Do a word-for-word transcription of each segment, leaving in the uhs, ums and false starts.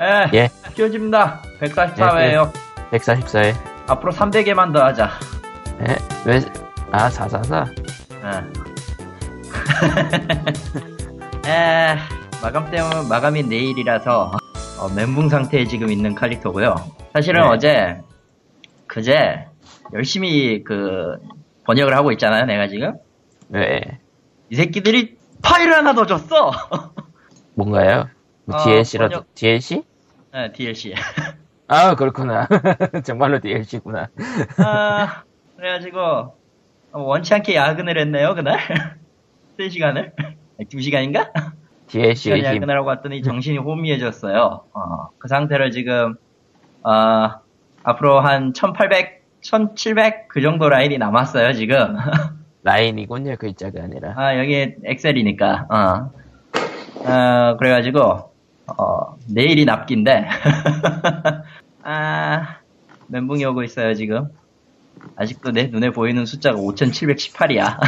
예, 예. 키워집니다. 백사십사 회에요. 예, 백사십사 회. 앞으로 삼백 회만 더 하자. 예, 왜, 아, 사사사. 예. 에, 마감 때문에, 마감이 내일이라서, 어, 멘붕 상태에 지금 있는 칼리토고요. 사실은 네. 어제, 그제, 열심히 그, 번역을 하고 있잖아요, 내가 지금. 네. 이 새끼들이 파일을 하나 더 줬어! 뭔가요? 뭐 디엘씨라도, 어, 번역... 디엘씨? 네, 디엘씨. 아, 그렇구나. 정말로 디엘씨구나. 아, 그래가지고, 원치 않게 야근을 했네요, 그날? 세 시간을? 두 시간인가? 디엘씨. 두 시간 야근하라고 왔더니 정신이 혼미해졌어요. 어, 그 상태를 지금, 어, 앞으로 한 천팔백, 천칠백 그 정도 라인이 남았어요, 지금. 라인이군요, 글자가 아니라. 아, 여기 엑셀이니까, 어. 어, 그래가지고, 어, 내일이 납기인데, 아, 멘붕이 오고 있어요, 지금. 아직도 내 눈에 보이는 숫자가 오천칠백십팔이야.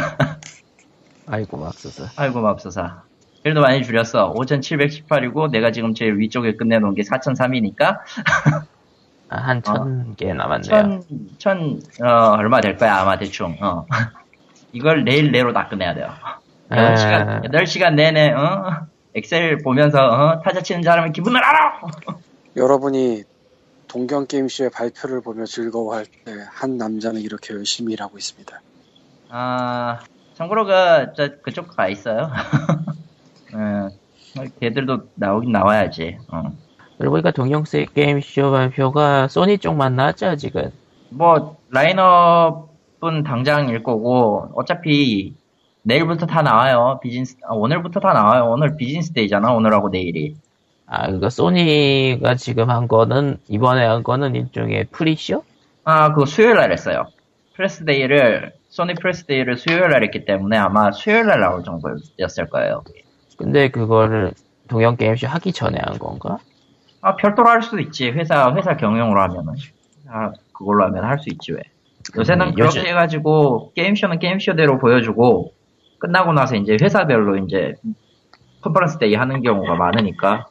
아이고, 맙소사. 아이고, 맙소사. 그래도 많이 줄였어. 오천칠백십팔이고, 내가 지금 제일 위쪽에 끝내놓은 게 사천삼이니까. 아, 한 천 개 어, 남았네요. 천, 천, 어, 얼마 될 거야, 아마 대충. 어. 이걸 내일 내로 다 끝내야 돼요. 여덟 시간, 여덟 시간 내내, 어? 엑셀 보면서, 어? 타자 치는 사람의 기분을 알아! 여러분이 동경 게임쇼의 발표를 보며 즐거워할 때 한 남자는 이렇게 열심히 일하고 있습니다. 아, 참고로 그, 저, 그쪽 가 있어요. 어, 걔들도 나오긴 나와야지. 어. 그리고 보니까 동경 게임쇼 발표가 소니 쪽만 나왔죠, 아직은? 뭐, 라인업은 당장일 거고, 어차피, 내일부터 다 나와요. 비즈니스, 아, 오늘부터 다 나와요. 오늘 비즈니스 데이잖아. 오늘하고 내일이. 아, 그거 소니가 지금 한 거는, 이번에 한 거는 일종의 프리쇼? 아, 그거 수요일 날 했어요. 프레스 데이를, 소니 프레스 데이를 수요일 날 했기 때문에 아마 수요일 날 나올 정도였을 거예요. 근데 그거를 동영게임쇼 하기 전에 한 건가? 아, 별도로 할 수도 있지. 회사, 회사 경영으로 하면은. 아, 그걸로 하면 할 수 있지, 왜. 요새는 음, 그렇게 요즘... 해가지고, 게임쇼는 게임쇼대로 보여주고, 끝나고 나서 이제 회사별로 이제 컨퍼런스 데이 하는 경우가 많으니까.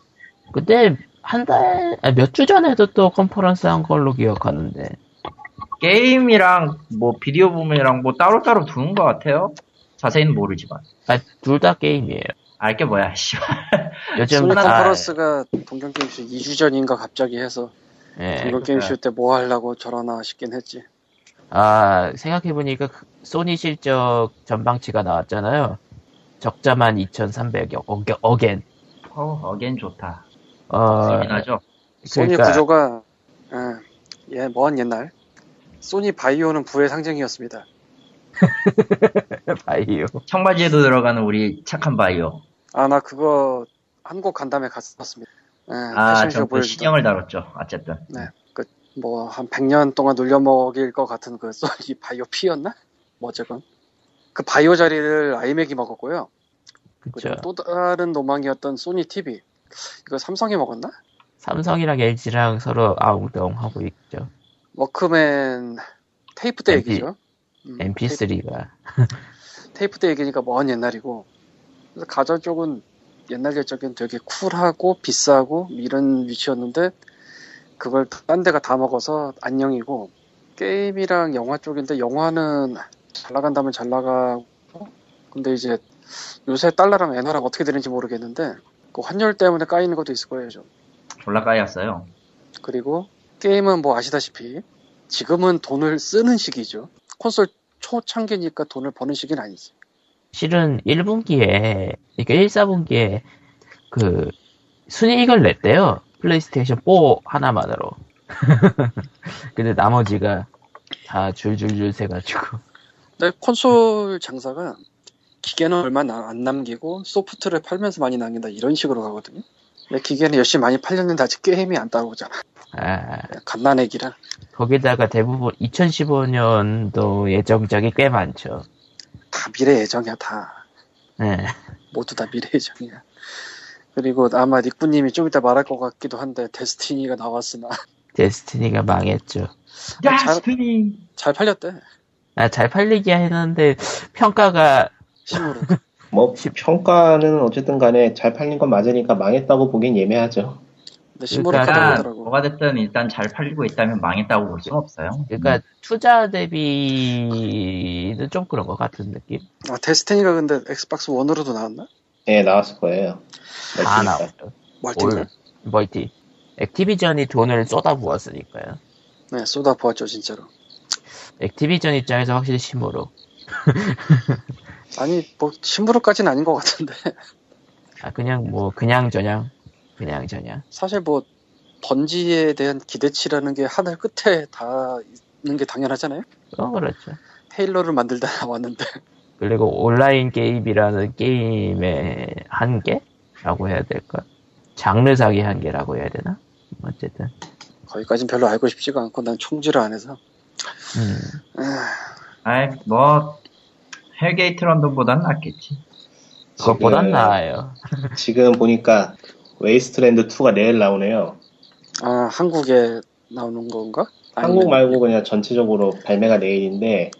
그때 한 달, 몇 주 전에도 또 컨퍼런스 한 걸로 기억하는데. 게임이랑 뭐 비디오 부문이랑 뭐 따로따로 두는 것 같아요. 자세히는 모르지만. 아, 둘 다 게임이에요. 알게 뭐야, 씨발. 요즘 다. 컨퍼런스가 동경게임쇼 이 주 전인가 갑자기 해서. 네, 동경게임쇼 때 뭐 하려고 저러나 싶긴 했지. 아, 생각해보니까 소니 실적 전방치가 나왔잖아요. 적자만 이천삼백억, 어겐. 어겐. 어, 어겐 좋다. 어, 소니나죠? 소니 그러니까, 구조가, 예, 예, 먼 옛날. 소니 바이오는 부의 상징이었습니다. 바이오. 청바지에도 들어가는 우리 착한 바이오. 아, 나 그거 한국 간 다음에 갔었습니다. 예, 아, 저 그 신형을 다뤘죠. 어쨌든. 네. 뭐, 한 백 년 동안 놀려먹일 것 같은 그 소니 바이오 피였나? 뭐, 어쨌건. 그 바이오 자리를 아이맥이 먹었고요. 그쵸. 또 다른 노망이었던 소니 티비. 이거 삼성이 먹었나? 삼성이랑 엘지랑 서로 아웅다웅 하고 있죠. 워크맨 테이프 때 엠피, 얘기죠. 음, 엠피쓰리가. 테이프, 테이프 때 얘기니까 먼 옛날이고. 그래서 가전 쪽은 옛날 결정엔 되게 쿨하고 비싸고 이런 위치였는데, 그걸 딴 데가 다 먹어서 안녕이고, 게임이랑 영화 쪽인데, 영화는 잘 나간다면 잘 나가고, 근데 이제 요새 달러랑 엔화랑 어떻게 되는지 모르겠는데, 그 환율 때문에 까이는 것도 있을 거예요, 좀. 졸라 까였어요. 그리고 게임은 뭐 아시다시피 지금은 돈을 쓰는 시기죠. 콘솔 초창기니까 돈을 버는 시기는 아니지. 실은 일 분기에, 그러니까 일, 사분기에 그 순이익을 냈대요. 플레이스테이션 사 하나만으로. 근데 나머지가 다 줄줄줄 세가지고. 네, 콘솔 장사가 기계는 얼마 안 남기고 소프트를 팔면서 많이 남긴다 이런 식으로 가거든요. 근데 기계는 열심히 많이 팔렸는데 아직 게임이 안 따라오잖아. 아, 갓난애기라. 거기다가 대부분 이천십오 년도 예정작이 꽤 많죠. 다 미래 예정이야, 다. 네. 모두 다 미래 예정이야. 그리고 아마 닉부님이 좀 이따 말할 것 같기도 한데 데스티니가 나왔으나 데스티니가 망했죠. 데스티니 잘, 잘 팔렸대. 아, 잘 팔리긴 했는데 평가가 십으로 뭐 평가는 어쨌든 간에 잘 팔린 건 맞으니까 망했다고 보긴 예매하죠. 일단 뭐가 됐든 일단 잘 팔리고 있다면 망했다고 볼 수는 없어요. 그러니까 음. 투자 대비는 좀 그런 것 같은 느낌. 아 데스티니가 근데 엑스박스 원으로도 나왔나? 네 나왔을 거예요. 다 나왔죠. 멀티. 멀티. 액티비전이 돈을 쏟아부었으니까요. 네 쏟아부었죠 진짜로. 액티비전 입장에서 확실히 심으로. 아니 뭐 심으로까지는 아닌 것 같은데. 아 그냥 뭐 그냥 저냥. 그냥 전혀. 사실 뭐 번지에 대한 기대치라는 게 하늘 끝에 다 있는 게 당연하잖아요. 어, 그렇죠. 헤일로를 만들다 나왔는데. 그리고 온라인 게임이라는 게임의 한계라고 해야 될까? 장르상의 한계라고 해야 되나? 어쨌든. 거기까진 별로 알고 싶지가 않고 난 총질을 안 해서. 음. 아이 뭐 헬게이트 런던보단 낫겠지. 그것보단 나아요. 지금 보니까. 웨이스트랜드 이가 내일 나오네요. 아 한국에 나오는 건가? 한국 말고 그냥 전체적으로 발매가 내일인데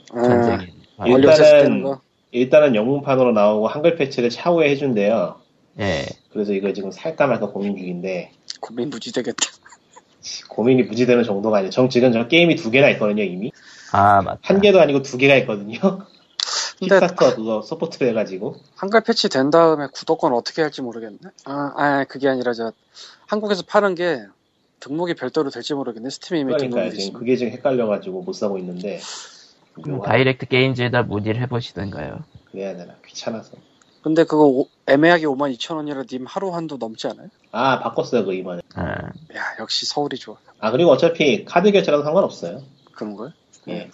아, 일단은 일단은 영문판으로 나오고 한글 패치를 차후에 해준대요. 예. 그래서 이거 지금 살까 말까 고민 중인데. 고민 무지되겠다. 고민이 무지되는 정도가 아니에요. 전 지금 저 게임이 두 개나 있거든요 이미. 아 맞다. 한 개도 아니고 두 개가 있거든요. 킥스타터 그거 서포트를 해가지고 한글 패치 된 다음에 구독권 어떻게 할지 모르겠네. 아, 아 그게 아니라 저 한국에서 파는 게 등록이 별도로 될지 모르겠네. 스팀이 그러니까요 지금 그게 지금 헷갈려가지고 못 사고 있는데 다이렉트 게임즈에다 문의를 해보시던가요. 그래야 되나 귀찮아서. 근데 그거 오, 애매하게 오만 이천 원이라 님 하루 한도 넘지 않아요? 아 바꿨어요 그 이번에. 아. 야 역시 서울이 좋아. 아 그리고 어차피 카드 결제랑 상관없어요. 그런거요? 예.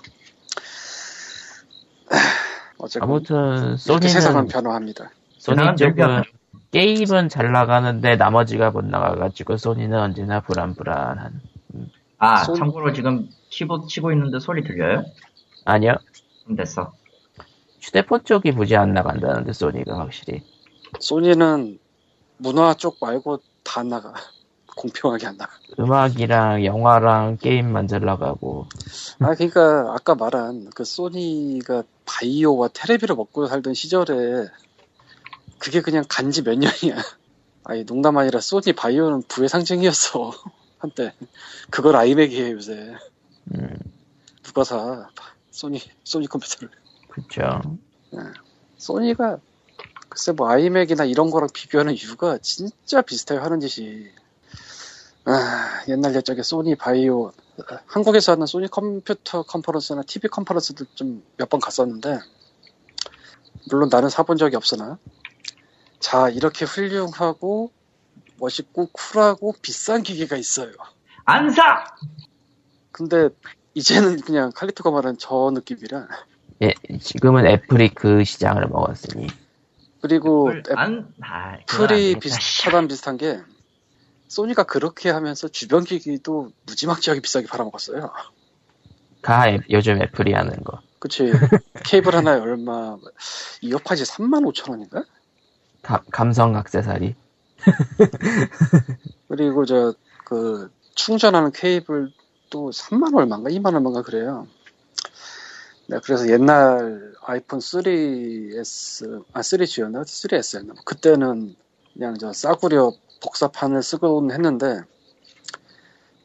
아무튼 소니는 세상은 변화합니다. 소니 쪽은 게임은 잘 나가는데 나머지가 못 나가가지고 소니는 언제나 불안불안한. 음. 아 소니... 참고로 지금 키보드 치고 있는데 소리 들려요? 아니요. 됐어. 휴대폰 쪽이 무지 안 나간다는데 소니가 확실히. 소니는 문화 쪽 말고 다 안 나가. 공평하게 안 나가. 음악이랑 영화랑 게임만 잘 나가고. 아 그러니까 아까 말한 그 소니가 바이오와 테레비를 먹고 살던 시절에 그게 그냥 간지 몇 년이야. 아니 농담 아니라 소니 바이오는 부의 상징이었어 한때. 그걸 아이맥이에요 요새. 음. 누가 사 소니 소니 컴퓨터를. 그렇죠. 소니가 글쎄 뭐 아이맥이나 이런 거랑 비교하는 이유가 진짜 비슷해요 하는 짓이. 아, 옛날 옛적에 소니 바이오 한국에서 하는 소니 컴퓨터 컨퍼런스나 티비 컨퍼런스도 좀 몇 번 갔었는데 물론 나는 사본 적이 없으나 자 이렇게 훌륭하고 멋있고 쿨하고 비싼 기계가 있어요. 안 사! 근데 이제는 그냥 칼리토가 말한 저 느낌이라 예, 지금은 애플이 그 시장을 먹었으니 그리고 애플, 애플, 안, 아, 애플이 비슷하단 비슷한 게 소니가 그렇게 하면서 주변 기기도 무지막지하게 비싸게 팔아먹었어요. 다 애, 요즘 애플이 하는 거. 그치. 케이블 하나에 얼마, 이어팟이 삼만 오천 원인가? 가, 감성 액세서리. 그리고 저, 그, 충전하는 케이블도 삼만 얼마인가? 이만 얼마인가 그래요. 네, 그래서 옛날 아이폰 쓰리에스, 아, 쓰리지였나? 쓰리에스였나? 그때는 그냥 저 싸구려 복사판을 쓰곤 했는데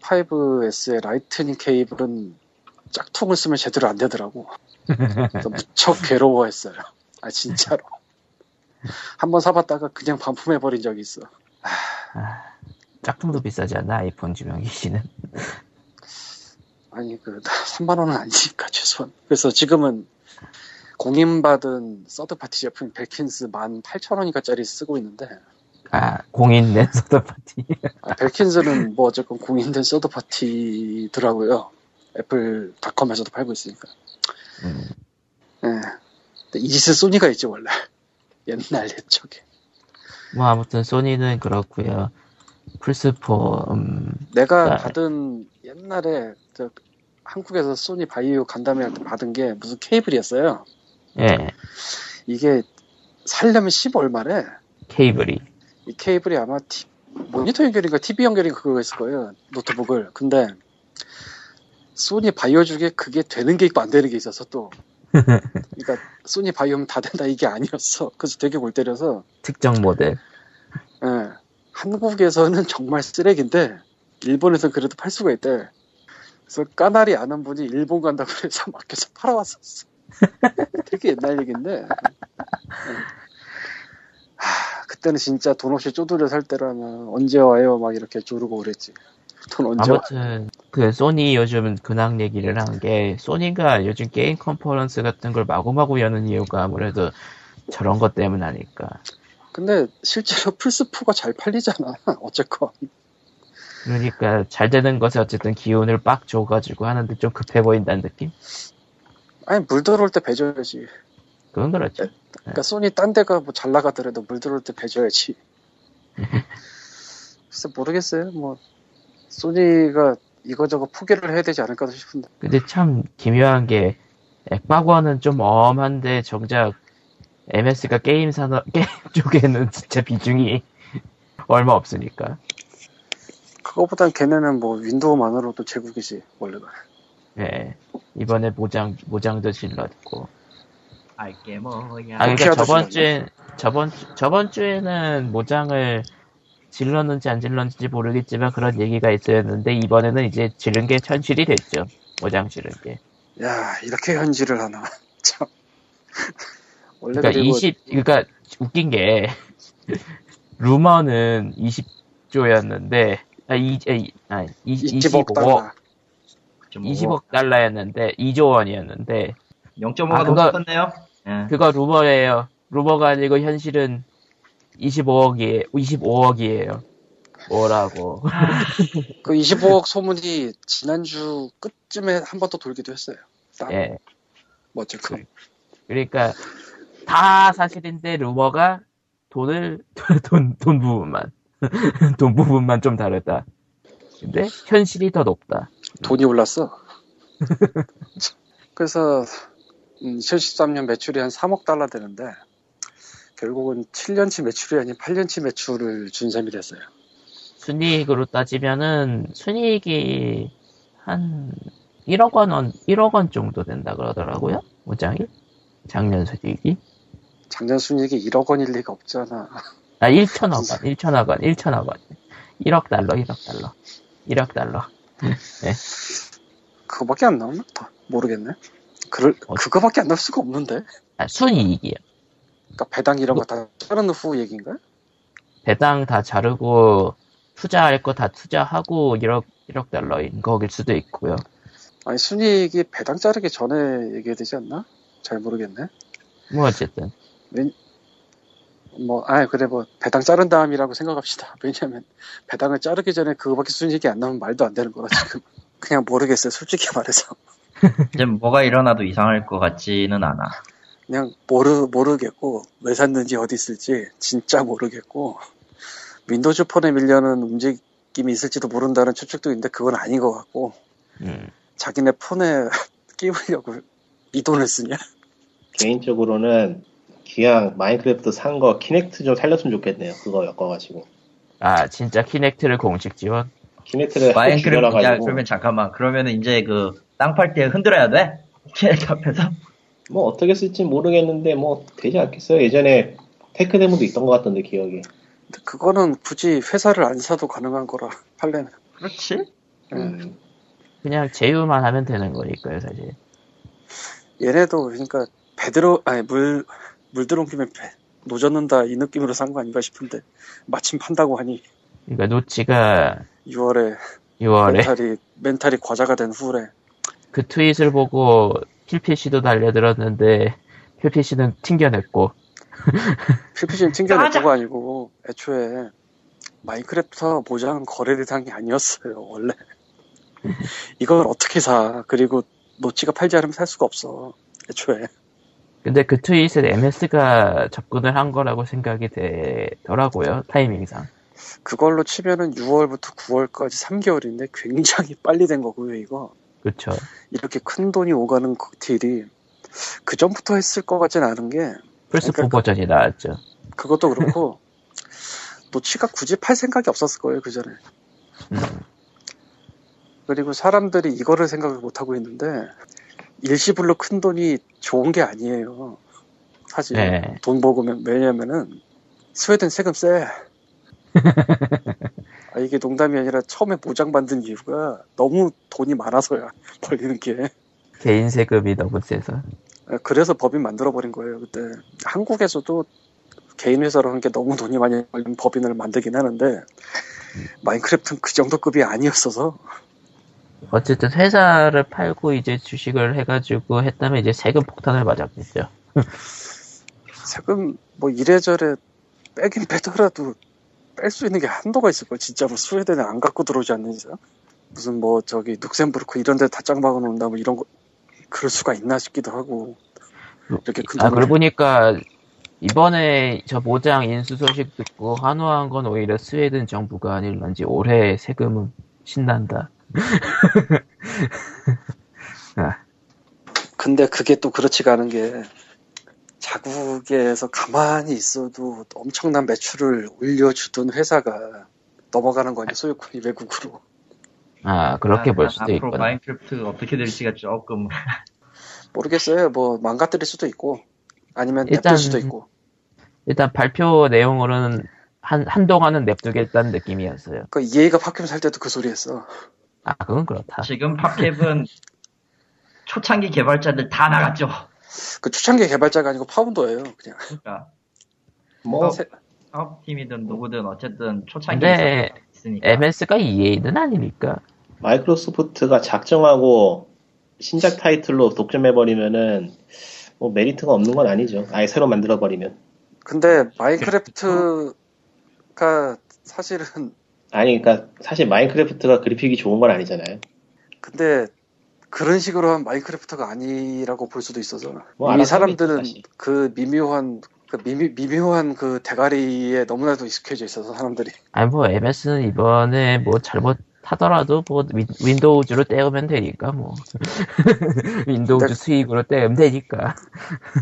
파이브에스의 라이트닝 케이블은 짝퉁을 쓰면 제대로 안 되더라고. 그래서 무척 괴로워했어요. 아 진짜로. 한번 사봤다가 그냥 반품해버린 적이 있어. 아, 짝퉁도 비싸지 않나 아이폰 주명기기는. 아니 그 삼만 원은 아니니까 최소한. 그래서 지금은 공인받은 서드파티 제품 벨킨스 만 팔천 원인가짜리 쓰고 있는데 아, 공인된 서드파티. 아, 벨킨스는 뭐 어쨌건 공인된 서드파티더라고요. 애플닷컴에서도 팔고 있으니까. 음. 네. 근데 이스 소니가 있지 원래. 옛날 옛적에. 뭐 아무튼 소니는 그렇고요. 플스포. 음, 내가 날. 받은 옛날에 저 한국에서 소니 바이오 간담회 할 때 받은 게 무슨 케이블이었어요. 예. 이게 살려면 십 얼마래. 케이블이. 이 케이블이 아마 티, 모니터 연결인가 티비 연결인가 그거였을 거예요. 노트북을. 근데 소니 바이오 중에 그게 되는 게 있고 안 되는 게 있어서 또 그러니까 소니 바이오면 다 된다 이게 아니었어. 그래서 되게 골 때려서 특정 모델. 예. 한국에서는 정말 쓰레기인데 일본에서 그래도 팔 수가 있대. 그래서 까나리 아는 분이 일본 간다고 해서 맡겨서 팔아왔었어. 되게 옛날 얘기인데. 하, 그때는 진짜 돈 없이 쪼들려 살 때라면 언제 와요? 막 이렇게 조르고 그랬지. 돈 언제 아무튼 와요? 그 소니 요즘 근황 얘기를 한 게, 소니가 요즘 게임 컨퍼런스 같은 걸 마구마구 여는 이유가 아무래도 저런 것 때문 아닐까. 근데 실제로 플스사가 잘 팔리잖아. 어쨌건. 그러니까 잘 되는 것에 어쨌든 기운을 빡 줘가지고 하는데 좀 급해 보인다는 느낌? 아니 물 들어올 때 배줘야지. 그건 그렇죠. 그러니까 네. 소니 딴 데가 뭐 잘 나가더라도 물 들어올 때 배줘야지. 글쎄 모르겠어요. 뭐 소니가 이거저거 포기를 해야 되지 않을까 싶은데. 근데 참 기묘한 게 액박원은 좀 엄한데 정작 엠에스가 게임 산업 게임 쪽에는 진짜 비중이 얼마 없으니까. 그거보단 걔네는 뭐 윈도우만으로도 제국이지 원래가. 네 이번에 모장 모장도 질렀고. 알게 뭐야. 아 그러니까 저번 주에 저번 저번 주에는 모장을 질렀는지 안 질렀는지 모르겠지만 그런 얘기가 있었는데 이번에는 이제 질른 게 현실이 됐죠. 모장 질른 게. 야 이렇게 현실을 하나 참. 원래 그러니까 그리고... 이십 그러니까 웃긴 게 루머는 이십조였는데. 아, 이, 아, 이, 이십억 달러. 이십억 달러였는데, 이조 원이었는데. 영점오가 아, 넘었었네요. 예. 그거 루머예요. 루머가 아니고 현실은 이십오억이에요. 이십오억이에요. 뭐라고. 그 이십오억 소문이 지난주 끝쯤에 한 번 더 돌기도 했어요. 딱. 예. 뭐 어쨌건. 그러니까 다 사실인데 루머가 돈을 돈 돈 부분만. 돈 부분만 좀 다르다. 근데 현실이 더 높다. 돈이 올랐어. 그래서 이천십삼 년 매출이 한 삼억 달러 되는데 결국은 칠 년치 매출이 아닌 팔 년치 매출을 준 셈이 됐어요. 순이익으로 따지면은 순이익이 한 일억 원 정도 된다 그러더라고요. 모장이 작년 순이익이. 작년 순이익이 일억 원일 리가 없잖아. 아, 천억 원, 천억 원, 천억 원. 일억 달러, 일억 달러. 일억 달러. 네. 그거밖에 안 나오나? 다 모르겠네. 그럴, 어, 그거밖에 안 나올 수가 없는데. 아, 순이익이요. 그니까 배당 이런 거 다 자른 후 얘기인가요? 배당 다 자르고, 투자할 거 다 투자하고, 일억, 일억 달러인 거일 수도 있고요. 아니, 순이익이 배당 자르기 전에 얘기해야 되지 않나? 잘 모르겠네. 뭐, 어쨌든. 왠... 뭐, 아 그래, 뭐, 배당 자른 다음이라고 생각합시다. 왜냐면, 배당을 자르기 전에 그거밖에 순이익이 안 나오면 말도 안 되는 거라, 지금. 그냥 모르겠어요, 솔직히 말해서. 이제 뭐가 일어나도 이상할 것 같지는 않아. 그냥 모르, 모르겠고, 왜 샀는지 어디 있을지 진짜 모르겠고, 윈도우즈 폰에 밀려는 움직임이 있을지도 모른다는 추측도 있는데, 그건 아닌 것 같고, 음. 자기네 폰에 끼우려고 이 돈을 쓰냐? 개인적으로는, 그냥 마인크래프트 산 거 키넥트 좀 살렸으면 좋겠네요. 그거 엮어가지고. 아 진짜 키넥트를 공식 지원? 키넥트를 마인크래프트. 야 그러면 잠깐만. 그러면 이제 그 땅 팔 때 흔들어야 돼? 키넥트 앞에서? 뭐 어떻게 쓸지 모르겠는데 뭐 되지 않겠어요? 예전에 테크 데모도 있던 것 같던데 기억이. 그거는 굳이 회사를 안 사도 가능한 거라 팔려면. 그렇지. 응. 음. 그냥 제휴만 하면 되는 거니까요 사실. 얘네도 그러니까 배드로 아니 물 물 들어온 김에 노젓는다 이 느낌으로 산 거 아닌가 싶은데 마침 판다고 하니. 그러니까 노치가 유월에, 유월에 멘탈이 멘탈이 과자가 된 후에 그 트윗을 보고 필피씨도 달려들었는데 필피씨는 튕겨냈고. 필피씨는 튕겨냈고가 아니고 애초에 마인크래프트와 모장 거래 대상이 아니었어요 원래. 이걸 어떻게 사? 그리고 노치가 팔지 않으면 살 수가 없어 애초에. 근데 그 트윗에 엠에스가 접근을 한 거라고 생각이 되더라고요, 타이밍상. 그걸로 치면은 유월부터 구월까지 삼 개월인데 굉장히 빨리 된 거고요, 이거. 그쵸. 이렇게 큰 돈이 오가는 딜이 그전부터 했을 것 같진 않은 게. 플스 포 그러니까 버전이 나왔죠. 그것도 그렇고, 노치가 굳이 팔 생각이 없었을 거예요, 그 전에. 음. 그리고 사람들이 이거를 생각을 못하고 있는데, 일시불로 큰 돈이 좋은 게 아니에요. 사실 네. 돈 벌고면 왜냐면은 스웨덴 세금 세. 아, 이게 농담이 아니라 처음에 모장 만든 이유가 너무 돈이 많아서야 벌리는 게. 개인 세금이 너무 세서. 그래서 법인 만들어버린 거예요. 그때 한국에서도 개인 회사로 한 게 너무 돈이 많이 걸린 법인을 만들긴 하는데 마인크래프트는 그 정도 급이 아니었어서. 어쨌든 회사를 팔고 이제 주식을 해가지고 했다면 이제 세금 폭탄을 맞았겠죠. 세금 뭐 이래저래 빼긴 빼더라도 뺄 수 있는 게 한도가 있을걸. 진짜 뭐 스웨덴에 안 갖고 들어오지 않는 이상 무슨 뭐 저기 룩셈부르크 이런 데 다 짱 박아놓는다 뭐 이런 거 그럴 수가 있나 싶기도 하고. 이렇게 큰 아, 그러고 보니까 이번에 저 모장 인수 소식 듣고 환호한 건 오히려 스웨덴 정부가 아닐런지 올해 세금은 신난다. 아. 근데 그게 또 그렇지가 않은 게 자국에서 가만히 있어도 엄청난 매출을 올려주던 회사가 넘어가는 거 아니에요, 소유권이 외국으로. 아, 그렇게 아, 볼 수도 있고. 앞으로 있구나. 마인크래프트 어떻게 될지가 조금 모르겠어요. 뭐 망가뜨릴 수도 있고 아니면 냅둘 수도 있고. 일단 발표 내용으로는 한, 한동안은 냅두겠다는 느낌이었어요. 그 이에이가 팝캡 살 때도 그 소리 했어. 아, 그건 그렇다. 지금 팝캡은 초창기 개발자들 다 나갔죠. 그 초창기 개발자가 아니고 파운더예요, 그냥. 그러니까 뭐 세... 사업팀이든 누구든 어쨌든 초창기 있으니까. 엠에스가 이에이는 아니니까. 마이크로소프트가 작정하고 신작 타이틀로 독점해버리면은 뭐 메리트가 없는 건 아니죠. 아예 새로 만들어버리면. 근데 마인크래프트가 사실은 아니, 그러니까 사실 마인크래프트가 그래픽이 좋은 건 아니잖아요. 근데 그런 식으로 한 마인크래프트가 아니라고 볼 수도 있어서 뭐 이 사람들은 있지, 그 미묘한 그 미미, 미묘한 그 대가리에 너무나도 익숙해져 있어서 사람들이. 아니 뭐 엠에스는 이번에 뭐 잘못하더라도 뭐 윈, 윈도우즈로 떼우면 되니까 뭐 윈도우즈 수익으로 떼우면 되니까.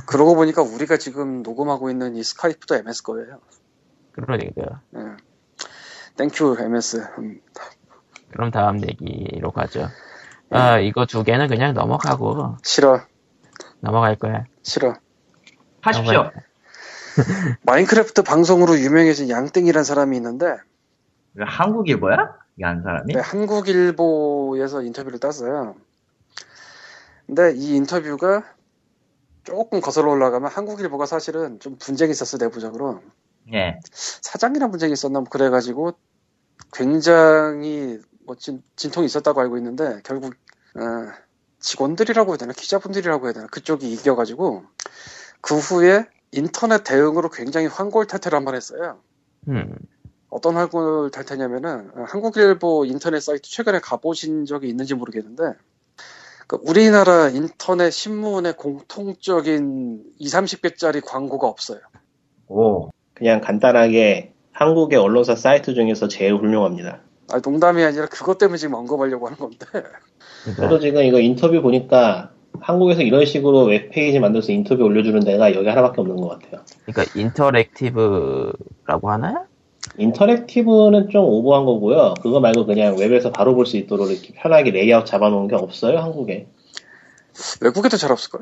그러고 보니까 우리가 지금 녹음하고 있는 이 스카이프도 엠에스 거예요. 그러니까요. 네. 땡큐 엠에스. 그럼 다음 얘기로 가죠. 아, 이거 두 개는 그냥 넘어가고. 싫어. 넘어갈 거야. 싫어. 하십시오. 마인크래프트 방송으로 유명해진 양땡이란 사람이 있는데. 한국일보야? 이 한 사람이? 네, 한국일보에서 인터뷰를 땄어요. 근데 이 인터뷰가 조금 거슬러 올라가면 한국일보가 사실은 좀 분쟁이 있었어, 내부적으로. 예. 사장이랑 분쟁이 있었나 그래가지고 굉장히 뭐 진, 진통이 있었다고 알고 있는데 결국 어, 직원들이라고 해야 되나 기자분들이라고 해야 되나 그쪽이 이겨가지고 그 후에 인터넷 대응으로 굉장히 환골탈태를 한 번 했어요. 음. 어떤 환골탈태냐면은 한국일보 인터넷 사이트 최근에 가보신 적이 있는지 모르겠는데 그 우리나라 인터넷 신문의 공통적인 이삼십 개짜리 광고가 없어요. 오, 그냥 간단하게 한국의 언론사 사이트 중에서 제일 훌륭합니다. 아, 농담이 아니라 그것 때문에 지금 언급하려고 하는 건데. 저도 지금 이거 인터뷰 보니까 한국에서 이런 식으로 웹페이지 만들어서 인터뷰 올려주는 데가 여기 하나밖에 없는 것 같아요. 그러니까 인터랙티브라고 하나요? 인터랙티브는 좀 오버한 거고요. 그거 말고 그냥 웹에서 바로 볼 수 있도록 이렇게 편하게 레이아웃 잡아놓은 게 없어요, 한국에. 외국에도 잘 없을걸?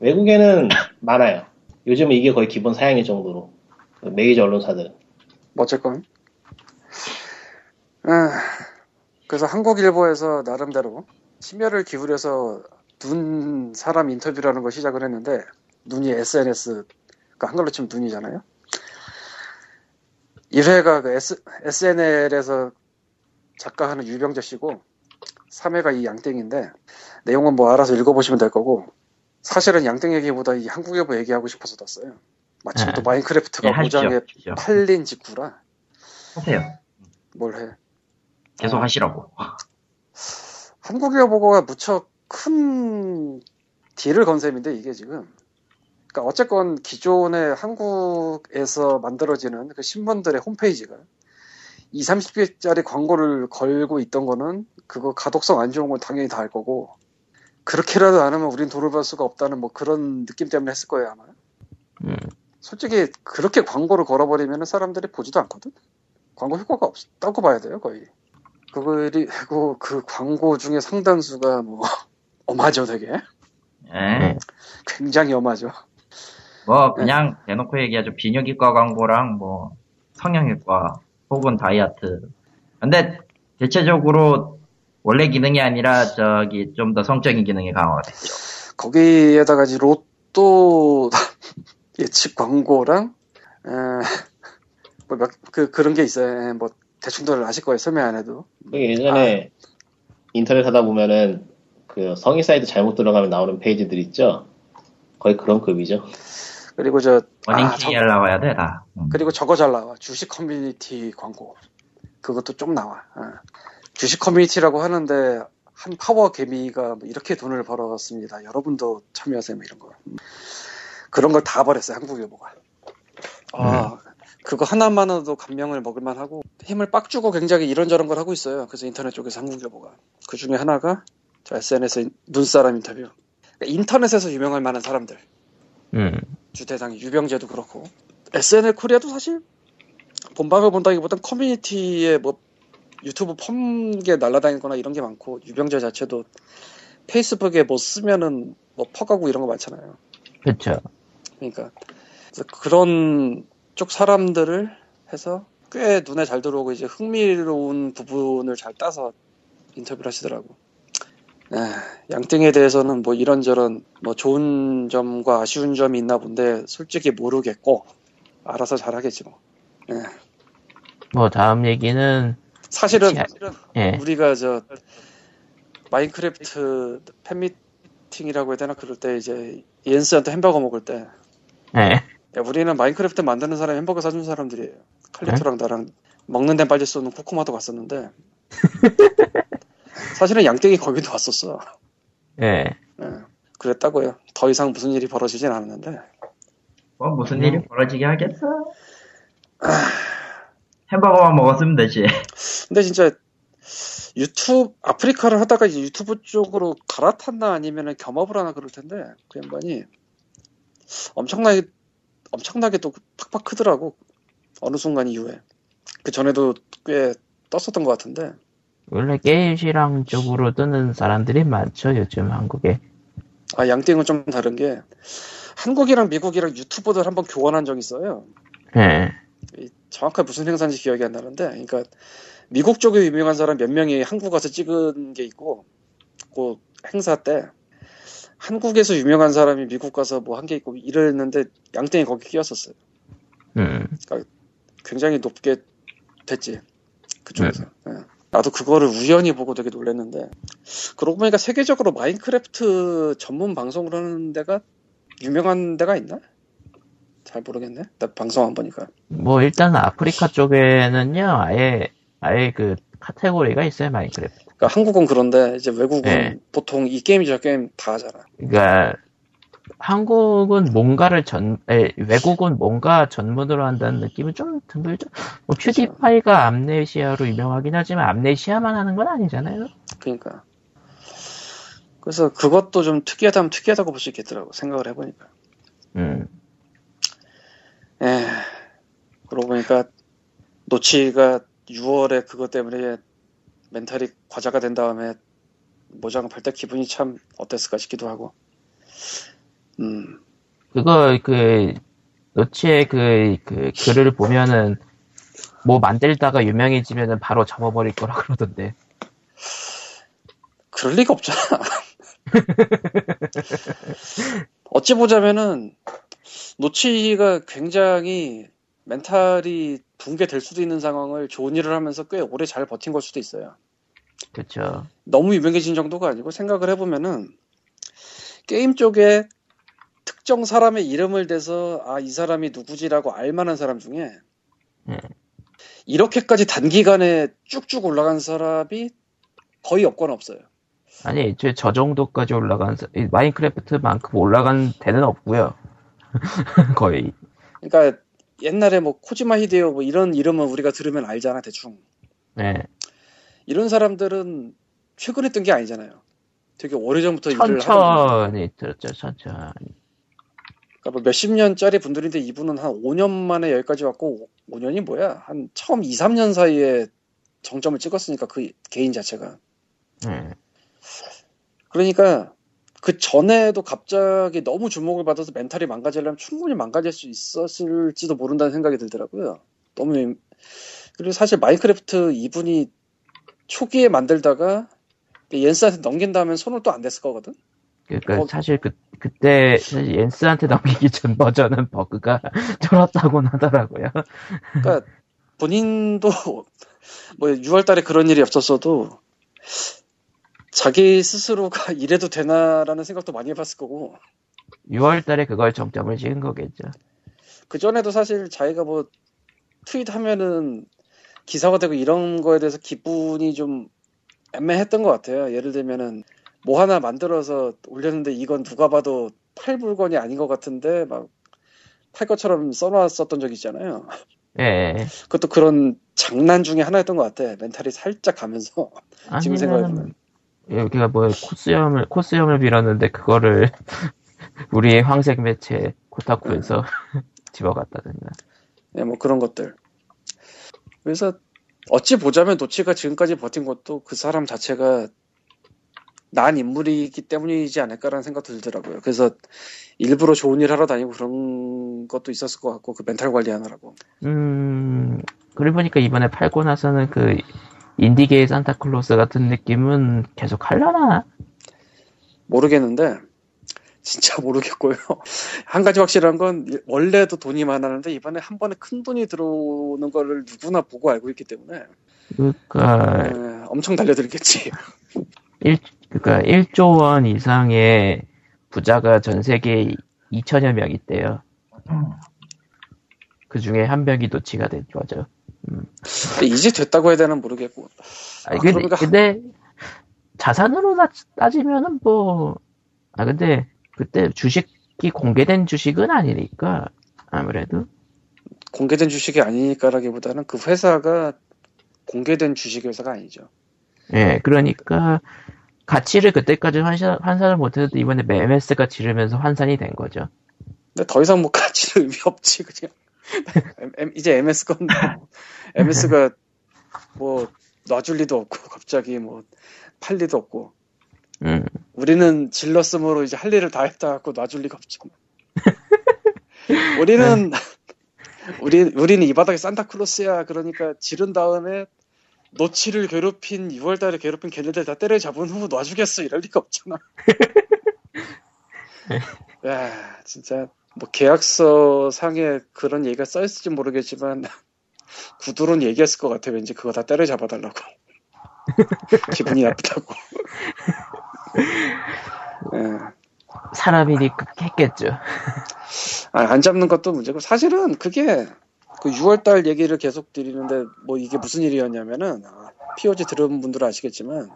외국에는 많아요. 요즘은 이게 거의 기본 사양일 정도로. 그 메이저 언론사들은. 어쨌건. 그래서 한국일보에서 나름대로 심혈을 기울여서 눈 사람 인터뷰라는 걸 시작을 했는데 눈이 에스엔에스, 그러니까 한글로 치면 눈이잖아요. 일 회가 그 S, 에스엔엘에서 작가하는 유병재 씨고 삼 회가 이 양땡인데 내용은 뭐 알아서 읽어보시면 될 거고 사실은 양땡 얘기보다 이 한국일보 얘기하고 싶어서 뒀어요. 마침 또 마인크래프트가 네, 모장에 팔린 직후라. 하세요. 뭘 해. 계속 하시라고. 한국일보가 무척 큰 딜을 건 셈인데 이게 지금 그러니까 어쨌건 기존의 한국에서 만들어지는 그 신문들의 홈페이지가 이삼십 개짜리 광고를 걸고 있던 거는 그거 가독성 안 좋은 건 당연히 다 알 거고 그렇게라도 안 하면 우린 돈을 벌 수가 없다는 뭐 그런 느낌 때문에 했을 거예요 아마. 음. 솔직히 그렇게 광고를 걸어버리면 사람들이 보지도 않거든. 광고 효과가 없다고 봐야 돼요 거의. 그리고 그 광고 중에 상당수가 뭐 엄하죠 되게. 예. 굉장히 엄하죠. 뭐 그냥 대놓고 얘기하죠. 비뇨기과 광고랑 뭐 성형외과 혹은 다이아트. 근데 대체적으로 원래 기능이 아니라 저기 좀 더 성적인 기능이 강화가 됐죠. 거기에다가 이제 로또 예측 광고랑 에, 뭐 몇, 그, 그런 게 있어요. 뭐 대충들 아실 거예요. 설명 안 해도. 예전에 아. 인터넷 하다 보면은 그 성인 사이트 잘못 들어가면 나오는 페이지들 있죠. 거의 그런 급이죠. 그리고 저 어닝킹이 잘 아, 나와야 돼 다. 그리고 저거 잘 나와. 주식 커뮤니티 광고. 그것도 좀 나와. 아. 주식 커뮤니티라고 하는데 한 파워 개미가 뭐 이렇게 돈을 벌었습니다. 여러분도 참여하세요. 이런 거. 그런 걸 다 버렸어요. 한국 유보가. 아, 음. 그거 하나만으로도 감명을 먹을만 하고 힘을 빡 주고 굉장히 이런저런 걸 하고 있어요. 그래서 인터넷 쪽에서 한국 유보가. 그 중에 하나가 저 에스엔에스 눈사람 인터뷰. 그러니까 인터넷에서 유명할 만한 사람들. 음. 주대상 유병재도 그렇고 에스엔엘 코리아도 사실 본방을 본다기보단 커뮤니티에 뭐 유튜브 펌게 날라다니거나 이런 게 많고 유병재 자체도 페이스북에 뭐 쓰면은 뭐 퍼가고 이런 거 많잖아요. 그렇죠. 그러니까 그런 쪽 사람들을 해서 꽤 눈에 잘 들어오고 이제 흥미로운 부분을 잘 따서 인터뷰를 하시더라고. 양띵에 대해서는 뭐 이런저런 뭐 좋은 점과 아쉬운 점이 있나 본데 솔직히 모르겠고 알아서 잘하겠지 뭐. 에. 뭐 다음 얘기는 사실은, 사실은 예. 우리가 저 마인크래프트 팬미팅이라고 해야 되나 그럴 때 이제 이엔스한테 햄버거 먹을 때 예. 야, 우리는 마인크래프트 만드는 사람이 햄버거 사준 사람들이에요. 칼리토랑 예? 나랑 먹는 데 빠질 수 없는 코코마도 갔었는데 사실은 양띵이 거기도 왔었어. 예. 예. 그랬다고요. 더 이상 무슨 일이 벌어지진 않았는데. 뭐 무슨 일이 벌어지게 하겠어? 아... 햄버거만 먹었으면 되지. 근데 진짜 유튜브 아프리카를 하다가 이제 유튜브 쪽으로 갈아탔나 아니면 겸업을 하나 그럴 텐데 그 양반이 엄청나게 엄청나게 또 팍팍 크더라고. 어느 순간 이후에. 그 전에도 꽤 떴었던 것 같은데. 원래 게임 시장 쪽으로 뜨는 사람들이 많죠 요즘 한국에. 아 양띵은 좀 다른 게 한국이랑 미국이랑 유튜버들 한번 교환한 적이 있어요. 네. 정확하게 무슨 행사인지 기억이 안 나는데, 그러니까 미국 쪽에 유명한 사람 몇 명이 한국 와서 찍은 게 있고, 그 행사 때 한국에서 유명한 사람이 미국 가서 뭐 한 게 있고 이랬는데 양띵이 거기 끼었었어요. 음. 그러니까 굉장히 높게 됐지 그쪽에서. 네. 네. 나도 그거를 우연히 보고 되게 놀랐는데 그러고 보니까 세계적으로 마인크래프트 전문 방송을 하는 데가 유명한 데가 있나? 잘 모르겠네. 나 방송 안 보니까. 뭐 일단 아프리카 쪽에는요 아예 아예 그 카테고리가 있어요 마인크래프트. 그러니까 한국은 그런데 이제 외국은 네. 보통 이 게임이 저 게임 다 하잖아. 그러니까 한국은 뭔가를 전 에, 외국은 뭔가 전문으로 한다는 느낌은 좀 드물죠. 뭐 큐디파이가 암네시아로 유명하긴 하지만 암네시아만 하는 건 아니잖아요. 그러니까 그래서 그것도 좀 특이하다면 특이하다고 볼 수 있겠더라고 생각을 해보니까. 음. 에 그러고 보니까 노치가 유월에 그것 때문에 멘탈이 과자가 된 다음에 모장을 팔 때 기분이 참 어땠을까 싶기도 하고. 음. 그거, 그, 노치의 그, 그, 글을 보면은, 뭐 만들다가 유명해지면은 바로 접어버릴 거라 그러던데. 그럴 리가 없잖아. 어찌 보자면은, 노치가 굉장히 멘탈이 붕괴될 수도 있는 상황을 좋은 일을 하면서 꽤 오래 잘 버틴 걸 수도 있어요. 그쵸. 너무 유명해진 정도가 아니고 생각을 해보면은, 게임 쪽에 특정 사람의 이름을 대서 아, 이 사람이 누구지라고 알만한 사람 중에 음. 이렇게까지 단기간에 쭉쭉 올라간 사람이 거의 없거나 없어요. 아니, 저, 저 정도까지 올라간 마인크래프트만큼 올라간 데는 없고요. 거의. 그러니까 옛날에 뭐 코지마 히데오 뭐 이런 이름은 우리가 들으면 알잖아 대충. 네. 이런 사람들은 최근에 뜬 게 아니잖아요. 되게 오래전부터 일을 천천히 들었죠. 천천히. 그러니까 뭐 몇십 년짜리 분들인데 이분은 한 오 년 만에 여기까지 왔고 오 년이 뭐야? 한 처음 이, 삼 년 사이에 정점을 찍었으니까 그 개인 자체가. 음. 그러니까 그 전에도 갑자기 너무 주목을 받아서 멘탈이 망가지려면 충분히 망가질 수 있었을지도 모른다는 생각이 들더라고요. 너무 그리고 사실 마인크래프트 이분이 초기에 만들다가 옌스한테 넘긴다면 손을 또 안 댔을 거거든. 그러니까 어, 사실 그 그때 사실 옌스한테 넘기기 전 버전은 버그가 졸았다고는 하더라고요. 그러니까 본인도 뭐 유월달에 그런 일이 없었어도 자기 스스로가 이래도 되나라는 생각도 많이 해봤을 거고. 유월달에 그걸 정점을 찍은 거겠죠. 그 전에도 사실 자기가 뭐 트윗하면은 기사가 되고 이런 거에 대해서 기분이 좀 애매했던 것 같아요. 예를 들면은 뭐 하나 만들어서 올렸는데 이건 누가 봐도 팔 물건이 아닌 것 같은데 막 팔 것처럼 써놨었던 적 있잖아요. 예. 그것도 그런 장난 중에 하나였던 것 같아. 멘탈이 살짝 가면서 아니면, 지금 생각해보면. 여기가 뭐 코스염을 코스염을 빌었는데 그거를 우리의 황색 매체 코타쿠에서 음. 집어갔다든가. 네, 뭐 그런 것들. 그래서 어찌 보자면 도치가 지금까지 버틴 것도 그 사람 자체가 난 인물이기 때문이지 않을까라는 생각도 들더라고요. 그래서 일부러 좋은 일 하러 다니고 그런 것도 있었을 것 같고, 그 멘탈 관리하느라고. 음, 그러고 보니까 이번에 팔고 나서는 그 인디계의 산타클로스 같은 느낌은 계속 하려나? 모르겠는데, 진짜 모르겠고요. 한 가지 확실한 건 원래도 돈이 많았는데 이번에 한 번에 큰 돈이 들어오는 거를 누구나 보고 알고 있기 때문에. 그러니까 에, 엄청 달려들겠지. 일, 그러니까 일조 원 이상의 부자가 전 세계에 이천여 명 있대요. 그 중에 한 명이 도치가 된 거죠. 음. 이제 됐다고 해야 되나 모르겠고. 아니, 아, 근데, 그러니까... 근데 자산으로 따지면은 뭐, 아 근데 그때 주식이 공개된 주식은 아니니까 아무래도 공개된 주식이 아니니까라기보다는 그 회사가 공개된 주식 회사가 아니죠. 예, 그러니까 가치를 그때까지 환산, 환산을 못해도 이번에 엠에스가 지르면서 환산이 된 거죠. 근데 더 이상 뭐 가치는 의미 없지 그냥. 이제 엠에스 건 뭐, 엠에스가 뭐 놔줄 리도 없고 갑자기 뭐 팔 리도 없고. 음. 우리는 질렀으므로 이제 할 일을 다 했다 갖고 놔줄 리가 없죠. 우리는 우리 우리는 이 바닥에 산타클로스야. 그러니까 지른 다음에 노치를 괴롭힌 유월달에 괴롭힌 걔네들 다 때려잡은 후 놔주겠어 이럴 리가 없잖아. 야 진짜 뭐 계약서 상에 그런 얘기가 써있을지 모르겠지만 구두론 얘기했을 것 같아. 왠지 그거 다 때려잡아달라고. 기분이 나쁘다고. 네. 사람이니 했겠죠. 아니, 안 잡는 것도 문제고 사실은 그게 그 유월달 얘기를 계속 드리는데 뭐 이게 무슨 일이었냐면은 아, 피오지 들은 분들은 아시겠지만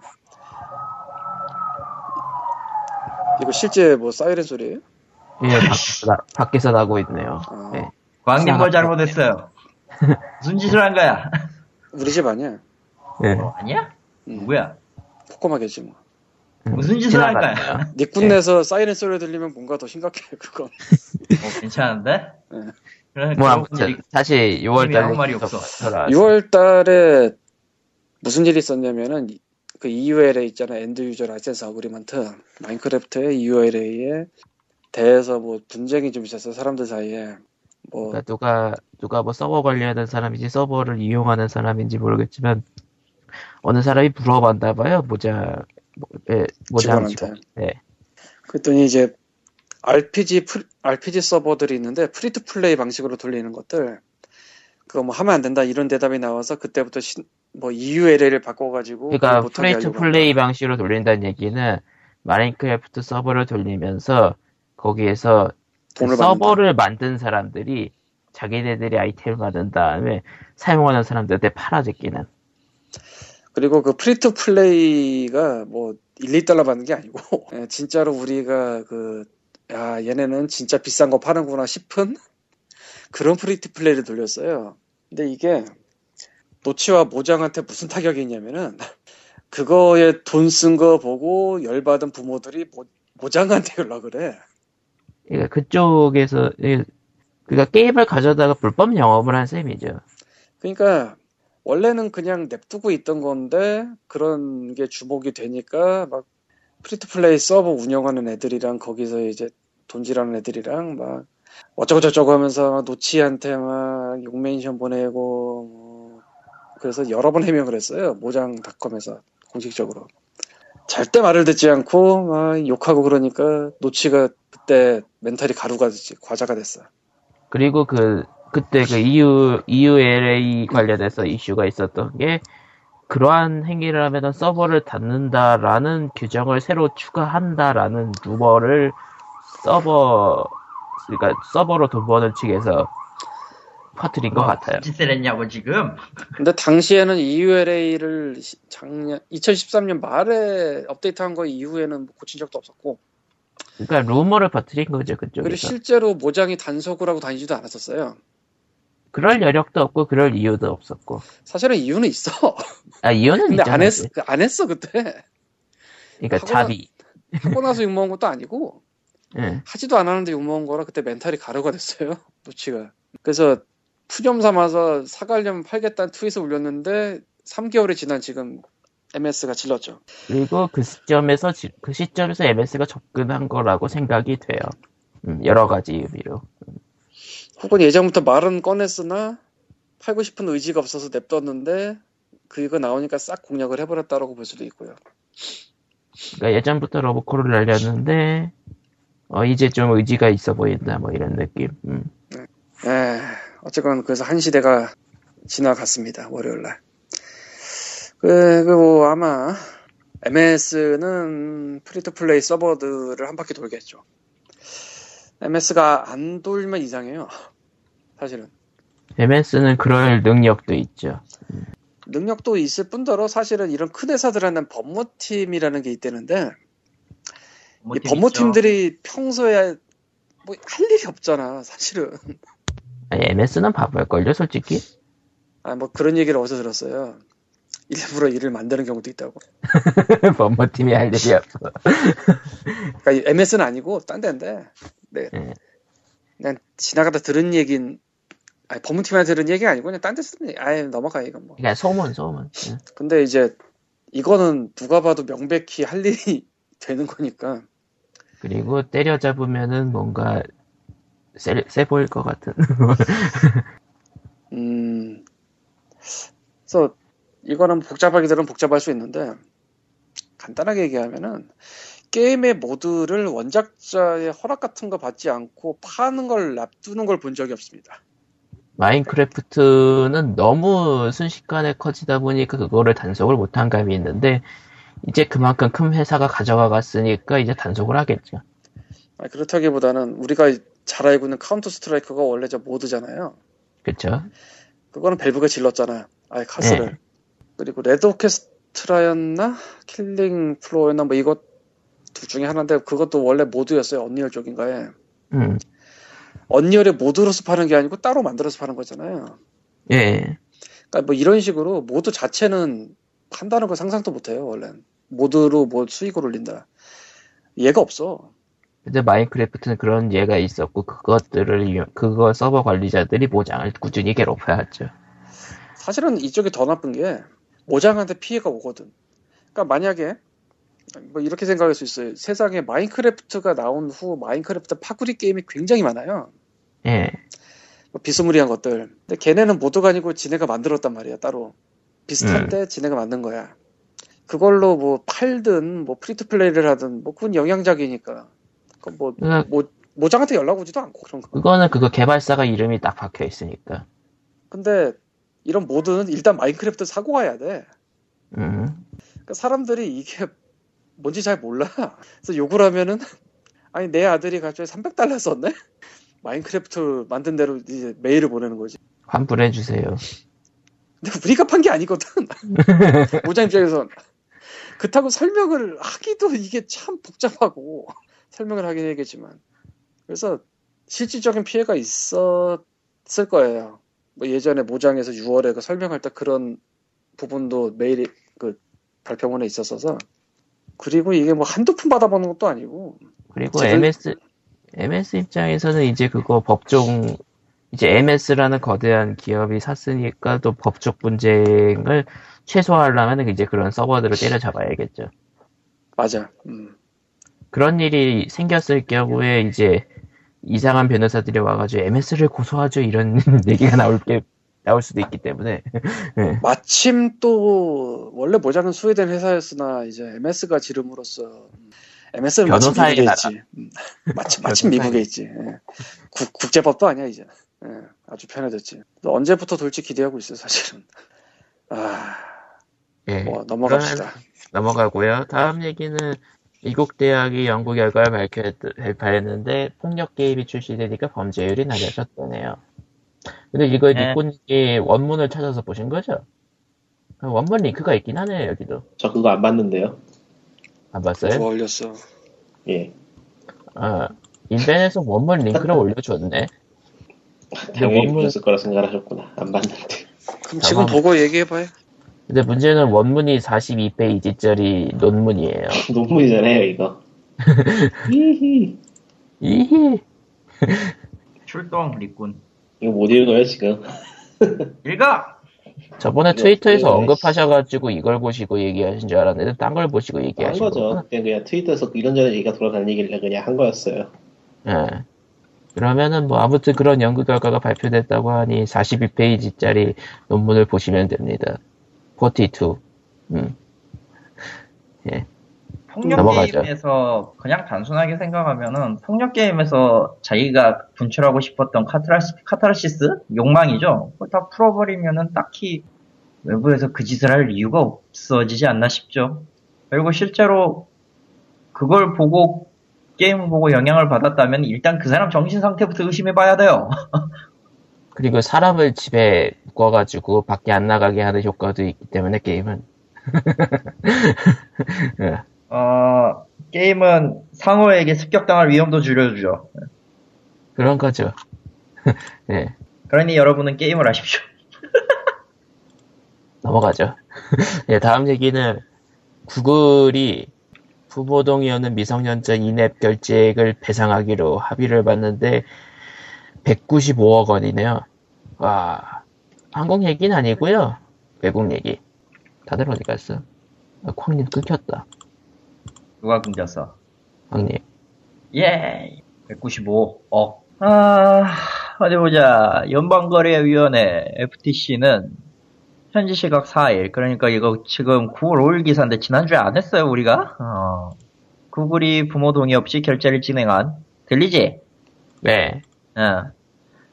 이거 실제 뭐 사이렌 소리예요? 예, 밖에서, 나, 밖에서 나고 있네요. 아, 네. 광림을 잘못했어요. 무슨 짓을 한 거야? 우리 집 아니야? 네. 어, 아니야? 응. 누구야? 포코마겠지 뭐. 무슨 짓을 할까요? 닉군내에서 네. 사이렌 소리 들리면 뭔가 더 심각해 그건. 어, 괜찮은데? 네. 그래, 뭐 아무튼 다시 유월달에 말이 없어. 유월달에 무슨 일이 있었냐면은 그 이유엘에이 있잖아 엔드 유저 라이센스 어그리먼트 마인크래프트의 이유엘에이에 대해서 뭐 분쟁이 좀 있었어 사람들 사이에. 뭐 그러니까 누가 누가 뭐 서버 관리하는 사람인지 서버를 이용하는 사람인지 모르겠지만 어느 사람이 물어봤나 봐요 모자. 예, 직원한테. 예. 그랬더니 이제 알피지 프리, 알피지 서버들이 있는데 프리투플레이 방식으로 돌리는 것들 그거 뭐 하면 안 된다 이런 대답이 나와서 그때부터 신, 뭐 이유엘에이를 바꿔가지고 그러니까 프리투플레이 방식으로 돌린다는 얘기는 마인크래프트 서버를 돌리면서 거기에서 그 서버를 만든 사람들이 자기네들이 아이템을 만든 다음에 사용하는 사람들한테 팔아제끼는. 그리고 그 프리투플레이가 뭐 일, 이 달러 받는 게 아니고 진짜로 우리가 그 야 얘네는 진짜 비싼 거 파는구나 싶은 그런 프리투플레이를 돌렸어요. 근데 이게 노치와 모장한테 무슨 타격이 있냐면은 그거에 돈 쓴 거 보고 열받은 부모들이 모, 모장한테 연락을 해. 그러니까 그쪽에서 그러니까 게임을 가져다가 불법 영업을 한 셈이죠. 그러니까 원래는 그냥 냅두고 있던 건데 그런 게 주목이 되니까 막 프리투플레이 서버 운영하는 애들이랑 거기서 이제 돈질하는 애들이랑 막 어쩌고저쩌고 하면서 막 노치한테 막 욕 메인션 보내고 뭐 그래서 여러 번 해명을 했어요. 모장닷컴에서 공식적으로. 절대 말을 듣지 않고 막 욕하고 그러니까 노치가 그때 멘탈이 가루가 됐지, 과자가 됐어. 그리고 그 그때 그 EU 이유엘에이 관련해서 이슈가 있었던 게 그러한 행위를 하면은 서버를 닫는다라는 규정을 새로 추가한다라는 루머를 서버 그러니까 서버로 돈 버는 측에서 퍼뜨린 것 같아요. 짓을 했냐고 지금. 근데 당시에는 이유엘에이를 작년 이천십삼 년 말에 업데이트한 거 이후에는 고친 적도 없었고. 그러니까 루머를 퍼뜨린 거죠 그쪽에서. 그리고 실제로 모장이 단속을 하고 다니지도 않았었어요. 그럴 여력도 없고 그럴 이유도 없었고. 사실은 이유는 있어. 아 이유는 있잖아. 근데 안 했어, 안 했어 그때. 그러니까 하고 자비. 나, 하고 나서 욕먹은 것도 아니고. 응. 하지도 않았는데 욕먹은 거라 그때 멘탈이 가루가 됐어요. 노치가. 그래서 푸념 삼아서 사가려면 팔겠다는 트윗을 올렸는데 삼 개월이 지난 지금 엠에스가 질렀죠. 그리고 그 시점에서 그 시점에서 엠에스가 접근한 거라고 생각이 돼요. 음, 여러 가지 의미로. 음. 혹은 예전부터 말은 꺼냈으나 팔고 싶은 의지가 없어서 냅뒀는데 그거 나오니까 싹 공략을 해버렸다라고 볼 수도 있고요. 그러니까 예전부터 러브콜을 날렸는데 어, 이제 좀 의지가 있어 보인다 뭐 이런 느낌. 음. 네. 에, 어쨌건 그래서 한 시대가 지나갔습니다. 월요일날. 그리고 아마 엠에스는 프리투플레이 서버들을 한 바퀴 돌겠죠. 엠에스가 안 돌면 이상해요. 사실은. 엠에스는 그럴 능력도 있죠. 능력도 있을 뿐더러 사실은 이런 큰 회사들에는 법무팀이라는 게 있다는데 법무팀 법무팀들이 평소에 뭐 할 일이 없잖아. 사실은. 아니, 엠에스는 바보일걸요, 솔직히? 아, 뭐 그런 얘기를 어디서 들었어요. 일부러 일을 만드는 경우도 있다고. 법무팀이 할 일이 없어. 그러니까 엠에스는 아니고 딴 데인데. 네. 네. 그냥 지나가다 들은 얘긴, 아니, 법무팀한테 들은 얘기가 아니고 그냥 딴 데서 들은 얘기. 아예 넘어가, 이건 뭐. 그냥 소문, 소문. 네. 근데 이제 이거는 누가 봐도 명백히 할 일이 되는 거니까. 그리고 때려잡으면은 뭔가 세, 세 보일 것 같은. 음. 그래서 이거는 복잡하기들은 복잡할 수 있는데 간단하게 얘기하면은 게임의 모드를 원작자의 허락 같은 거 받지 않고 파는 걸 납두는 걸 본 적이 없습니다. 마인크래프트는 너무 순식간에 커지다 보니까 그거를 단속을 못한 감이 있는데 이제 그만큼 큰 회사가 가져가 갔으니까 이제 단속을 하겠죠. 그렇다기보다는 우리가 잘 알고 있는 카운터 스트라이크가 원래 저 모드잖아요. 그렇죠. 그거는 밸브가 질렀잖아요. 아예 카스를. 네. 그리고 레드 오케스트라였나 킬링 플로어였나 뭐 이것 둘 중에 하나인데 그것도 원래 모드였어요. 언리얼 쪽인가에. 음. 언리얼의 모드로서 파는 게 아니고 따로 만들어서 파는 거잖아요. 예. 그러니까 뭐 이런 식으로 모드 자체는 판다는 걸 상상도 못해요. 원래는 모드로 뭐 수익을 올린다. 얘가 없어. 근데 마인크래프트는 그런 예가 있었고 그것들을 그거 서버 관리자들이 모장을 꾸준히 괴롭혀왔죠. 사실은 이쪽이 더 나쁜 게 모장한테 피해가 오거든. 그러니까 만약에 뭐 이렇게 생각할 수 있어요. 세상에 마인크래프트가 나온 후 마인크래프트 파쿠리 게임이 굉장히 많아요. 예. 뭐 비스무리한 것들. 근데 걔네는 모드가 아니고 지네가 만들었단 말이야 따로. 비슷한데 음. 지네가 만든 거야. 그걸로 뭐 팔든 뭐 프리투플레이를 하든 뭐 그건 영향작이니까. 그 뭐, 그러니까, 뭐, 모장한테 연락 오지도 않고 그런 거. 그거는 그거 개발사가 이름이 딱 박혀 있으니까. 근데 이런 모드는 일단 마인크래프트 사고 와야 돼. 음. 그러니까 사람들이 이게 뭔지 잘 몰라. 그래서 욕을 하면은 아니 내 아들이 갑자기 삼백 달러 썼네? 마인크래프트 만든 대로 이제 메일을 보내는 거지. 환불해 주세요. 근데 우리가 판 게 아니거든. 모장 입장에서는. 그렇다고 설명을 하기도 이게 참 복잡하고. 설명을 하긴 해야겠지만 그래서 실질적인 피해가 있었을 거예요. 뭐 예전에 모장에서 유월에 그 설명할 때 그런 부분도 매일 그 발표문에 있었어서 그리고 이게 뭐 한두 푼 받아보는 것도 아니고 그리고 제일... 엠에스 엠에스 입장에서는 이제 그거 법정 이제 엠에스라는 거대한 기업이 샀으니까 또 법적 분쟁을 최소화하려면 이제 그런 서버들을 때려잡아야겠죠. 맞아. 음. 그런 일이 생겼을 경우에 이제 이상한 변호사들이 와가지고 엠에스를 고소하죠 이런 얘기가 나올 게 나올 수도 있기 때문에. 네. 마침 또 원래 모자는 스웨덴 회사였으나 이제 엠에스가 지름으로써 엠에스는 마침 미국에 나라. 있지. 마침, 마침 미국에 있지. 네. 국, 국제법도 아니야 이제. 네. 아주 편해졌지. 너 언제부터 돌지 기대하고 있어 사실은. 아, 예. 뭐 넘어갑시다. 넘어가고요. 다음 얘기는 미국 대학이 연구 결과를 발표했는데 폭력 게임이 출시되니까 범죄율이 낮아졌다네요. 근데 이걸 니꾼이 원문을 찾아서 보신 거죠? 원문 링크가 있긴 하네요, 여기도. 저 그거 안 봤는데요. 안 봤어요? 그거 올렸어. 예. 아, 인벤에서 원문 링크를 올려줬네. 당연히 보셨을 거라 생각하셨구나. 안 봤는데. 그럼 지금 보고 얘기해봐요. 근데 문제는 원문이 사십이 페이지짜리 논문이에요. 논문이잖아요, 이거. 이히. 이히. 출동, 리꾼. 이거 못 읽어요, 지금. 읽어! 저번에 이거, 트위터에서 이거, 언급하셔가지고 이걸 보시고 얘기하신 줄 알았는데, 딴 걸 보시고 얘기하신 거죠. 그냥, 그냥 트위터에서 이런저런 얘기가 돌아다니는 얘기를 그냥 한 거였어요. 예. 네. 그러면은 뭐 아무튼 그런 연구 결과가 발표됐다고 하니 사십이 페이지짜리 논문을 보시면 됩니다. 사십이. 음. 예. 폭력 넘어가죠. 게임에서 그냥 단순하게 생각하면은 폭력 게임에서 자기가 분출하고 싶었던 카타르시, 카타르시스 욕망이죠. 그걸 다 풀어버리면은 딱히 외부에서 그 짓을 할 이유가 없어지지 않나 싶죠. 그리고 실제로 그걸 보고 게임을 보고 영향을 받았다면 일단 그 사람 정신 상태부터 의심해봐야 돼요. 그리고 사람을 집에 묶어가지고 밖에 안 나가게 하는 효과도 있기 때문에 게임은. 네. 어, 게임은 상호에게 습격당할 위험도 줄여주죠. 그런 거죠. 네. 그러니 여러분은 게임을 하십시오. 넘어가죠. 네, 다음 얘기는 구글이 부보동이 오는 미성년자 인앱 결제액을 배상하기로 합의를 봤는데 백구십오억 원이네요. 와, 한국 얘기는 아니고요. 외국 얘기. 다들 어디 갔어? 아, 콩님 끊겼다. 누가 끊겼어? 콩님. 예. 백구십오억. 아, 어디 보자. 연방거래위원회 에프티씨는 현지 시각 사 일. 그러니까 이거 지금 구월 오일 기사인데 지난주에 안 했어요 우리가? 어. 구글이 부모 동의 없이 결제를 진행한. 들리지? 네. 어.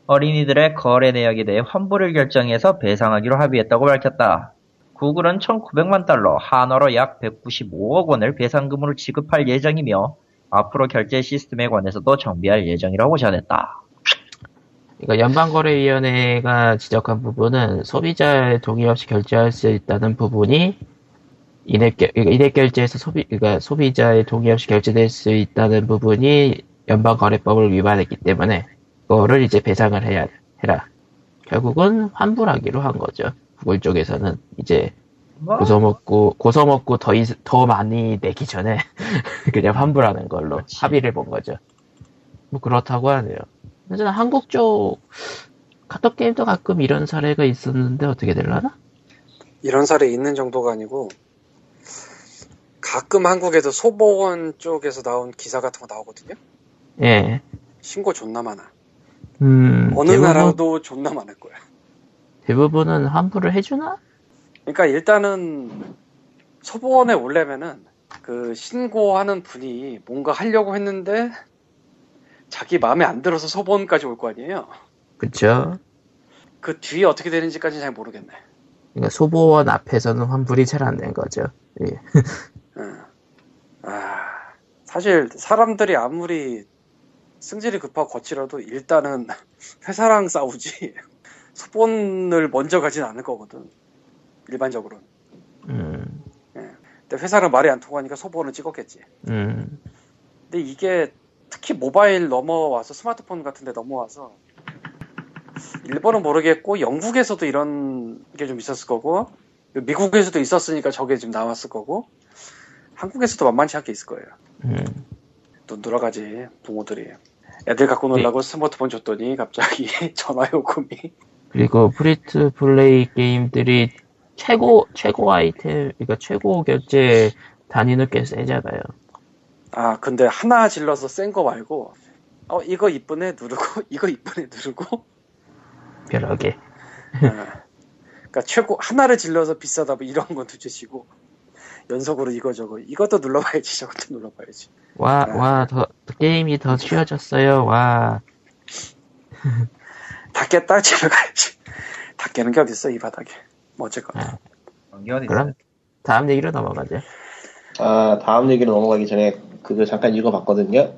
어린이들의 거래 내역에 대해 환불을 결정해서 배상하기로 합의했다고 밝혔다. 구글은 천구백만 달러, 한화로 약 백구십오억 원을 배상금으로 지급할 예정이며 앞으로 결제 시스템에 관해서도 정비할 예정이라고 전했다. 그러니까 연방거래위원회가 지적한 부분은 소비자의 동의 없이 결제할 수 있다는 부분이 인앱, 그러니까 인앱 결제에서 소비, 그러니까 소비자의 동의 없이 결제될 수 있다는 부분이 연방거래법을 위반했기 때문에 그거를 이제 배상을 해야, 해라. 결국은 환불하기로 한 거죠. 구글 쪽에서는 이제 고소먹고, 고소먹고 더, 더 많이 내기 전에 그냥 환불하는 걸로 그치. 합의를 본 거죠. 뭐 그렇다고 하네요. 하지만 한국 쪽 카톡게임도 가끔 이런 사례가 있었는데 어떻게 되려나? 이런 사례 있는 정도가 아니고 가끔 한국에도 소보원 쪽에서 나온 기사 같은 거 나오거든요? 예. 신고 존나 많아. 음, 어느 대부분, 나라도 존나 많을 거야. 대부분은 환불을 해주나? 그러니까 일단은 소보원에 오려면은 그 신고하는 분이 뭔가 하려고 했는데 자기 마음에 안 들어서 소보원까지 올 거 아니에요? 그쵸. 그 뒤에 어떻게 되는지까지는 잘 모르겠네. 그러니까 소보원 앞에서는 환불이 잘 안 된 거죠. 예. 응. 아, 사실 사람들이 아무리 승질이 급하고 거칠어도 일단은 회사랑 싸우지 소본을 먼저 가진 않을 거거든 일반적으로는. 음. 예. 근데 회사랑 말이 안 통하니까 소본을 찍었겠지. 음. 근데 이게 특히 모바일 넘어와서 스마트폰 같은 데 넘어와서 일본은 모르겠고 영국에서도 이런 게 좀 있었을 거고 미국에서도 있었으니까 저게 지금 나왔을 거고 한국에서도 만만치 않게 있을 거예요. 음. 돈 돌아가지 부모들이. 애들 갖고 놀라고 네. 스마트폰 줬더니 갑자기 전화 요금이. 그리고 프리투 플레이 게임들이 최고 최고 아이템, 그러니까 최고 결제 단위는 꽤 세잖아요. 아 근데 하나 질러서 센 거 말고, 어 이거 이쁘네 누르고 이거 이쁘네 누르고. 별하게. 그러니까 최고 하나를 질러서 비싸다 뭐 이런 건 둘째치고 연속으로 이거 저거 이것도 눌러봐야지 저것도 눌러봐야지. 와 와 더 게임이 더 쉬워졌어요. 와. 다 깼다 집에 가야지. 다 깨는 게 어딨어 이 바닥에. 뭐 어쨌건. 아, 그럼 다음 얘기로 넘어가죠. 아 다음 얘기로 넘어가기 전에 그거 잠깐 읽어봤거든요.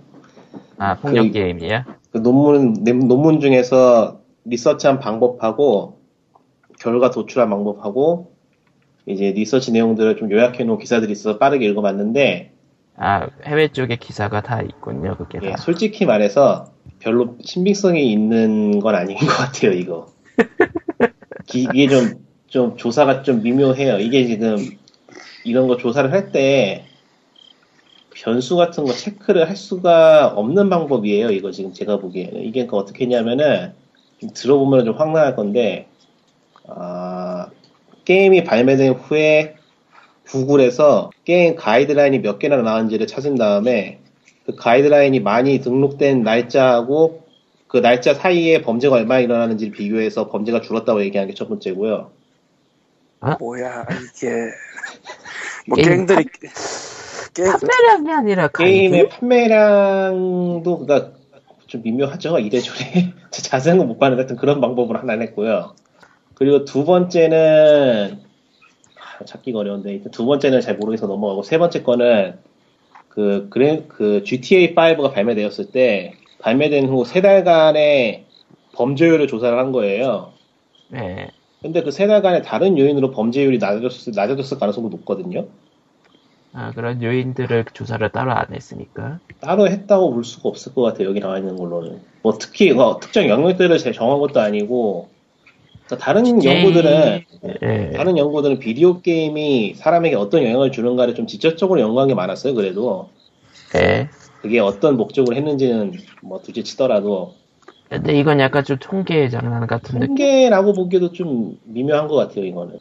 아 폭력 그, 게임이야? 그 논문 논문 중에서 리서치한 방법하고 결과 도출한 방법하고 이제 리서치 내용들을 좀 요약해놓은 기사들이 있어서 빠르게 읽어봤는데. 아 해외 쪽의 기사가 다 있군요 그게. 예, 다. 솔직히 말해서 별로 신빙성이 있는 건 아닌 것 같아요 이거. 기, 이게 좀, 좀 조사가 좀 미묘해요. 이게 지금 이런 거 조사를 할 때 변수 같은 거 체크를 할 수가 없는 방법이에요. 이거 지금 제가 보기에는. 이게 그러니까 어떻게 했냐면은 좀 들어보면 좀 황당할 건데, 아, 게임이 발매된 후에 구글에서 게임 가이드라인이 몇 개나 나왔는지를 찾은 다음에 그 가이드라인이 많이 등록된 날짜하고 그 날짜 사이에 범죄가 얼마나 일어나는지를 비교해서 범죄가 줄었다고 얘기하는 게 첫 번째고요. 아? 뭐야 이게 뭐 게임들이 게임... 판매량이 아니라 게임의 가이드? 판매량도 그러니까 좀 미묘하죠 이래저래. 자세한 건 못 봤는데 하여튼 그런 방법으로 하나 냈고요. 그리고 두 번째는 아, 찾기가 어려운데 두 번째는 잘 모르겠어 넘어가고 세 번째 거는 그 그래 그 지티에이 파이브가 발매되었을 때. 발매된 후 세 달간의 범죄율을 조사를 한 거예요. 네. 근데 그 세 달간의 다른 요인으로 범죄율이 낮아졌을, 낮아졌을 가능성도 높거든요. 아, 그런 요인들을 조사를 따로 안 했으니까. 따로 했다고 볼 수가 없을 것 같아요. 여기 나와 있는 걸로는. 뭐 특히 뭐 특정 영역들을 정한 것도 아니고. 그러니까 다른 연구들은 네. 다른 연구들은 비디오 게임이 사람에게 어떤 영향을 주는가를 좀 직접적으로 연구한 게 많았어요. 그래도. 네. 그게 어떤 목적으로 했는지는 뭐 둘째 치더라도. 근데 이건 약간 좀 통계 장난 같은 느낌? 통계라고 보기에도 좀 미묘한 것 같아요, 이거는.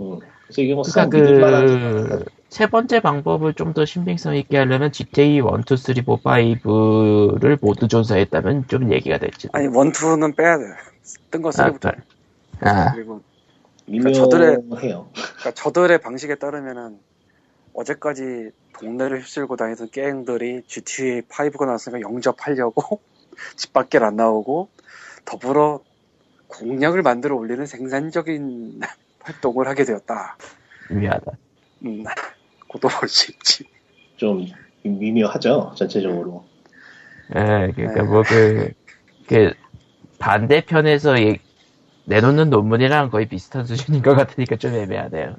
응. 그래서 이게 뭐 싹 믿을만한. 세 번째 방법을 좀 더 신빙성 있게 하려면 지티에이 원, 투, 쓰리, 포, 파이브를 모두 조사했다면 좀 얘기가 될지. 아니, 일, 이는 빼야 돼. 뜬거 쓰리부터. 아. 아. 그리고. 그러니까 저들의, 그러니까 저들의 방식에 따르면은 어제까지 동네를 휩쓸고 다니던 게임들이 지티에이 파이브가 나왔으니까 영접하려고 집 밖에 안 나오고 더불어 공략을 만들어 올리는 생산적인 활동을 하게 되었다. 미묘하다. 음, 그것도 볼 수 있지. 좀 미묘하죠, 전체적으로. 예, 그러니까 뭐 그, 그 반대편에서 이, 내놓는 논문이랑 거의 비슷한 수준인 것 같으니까 좀 애매하네요.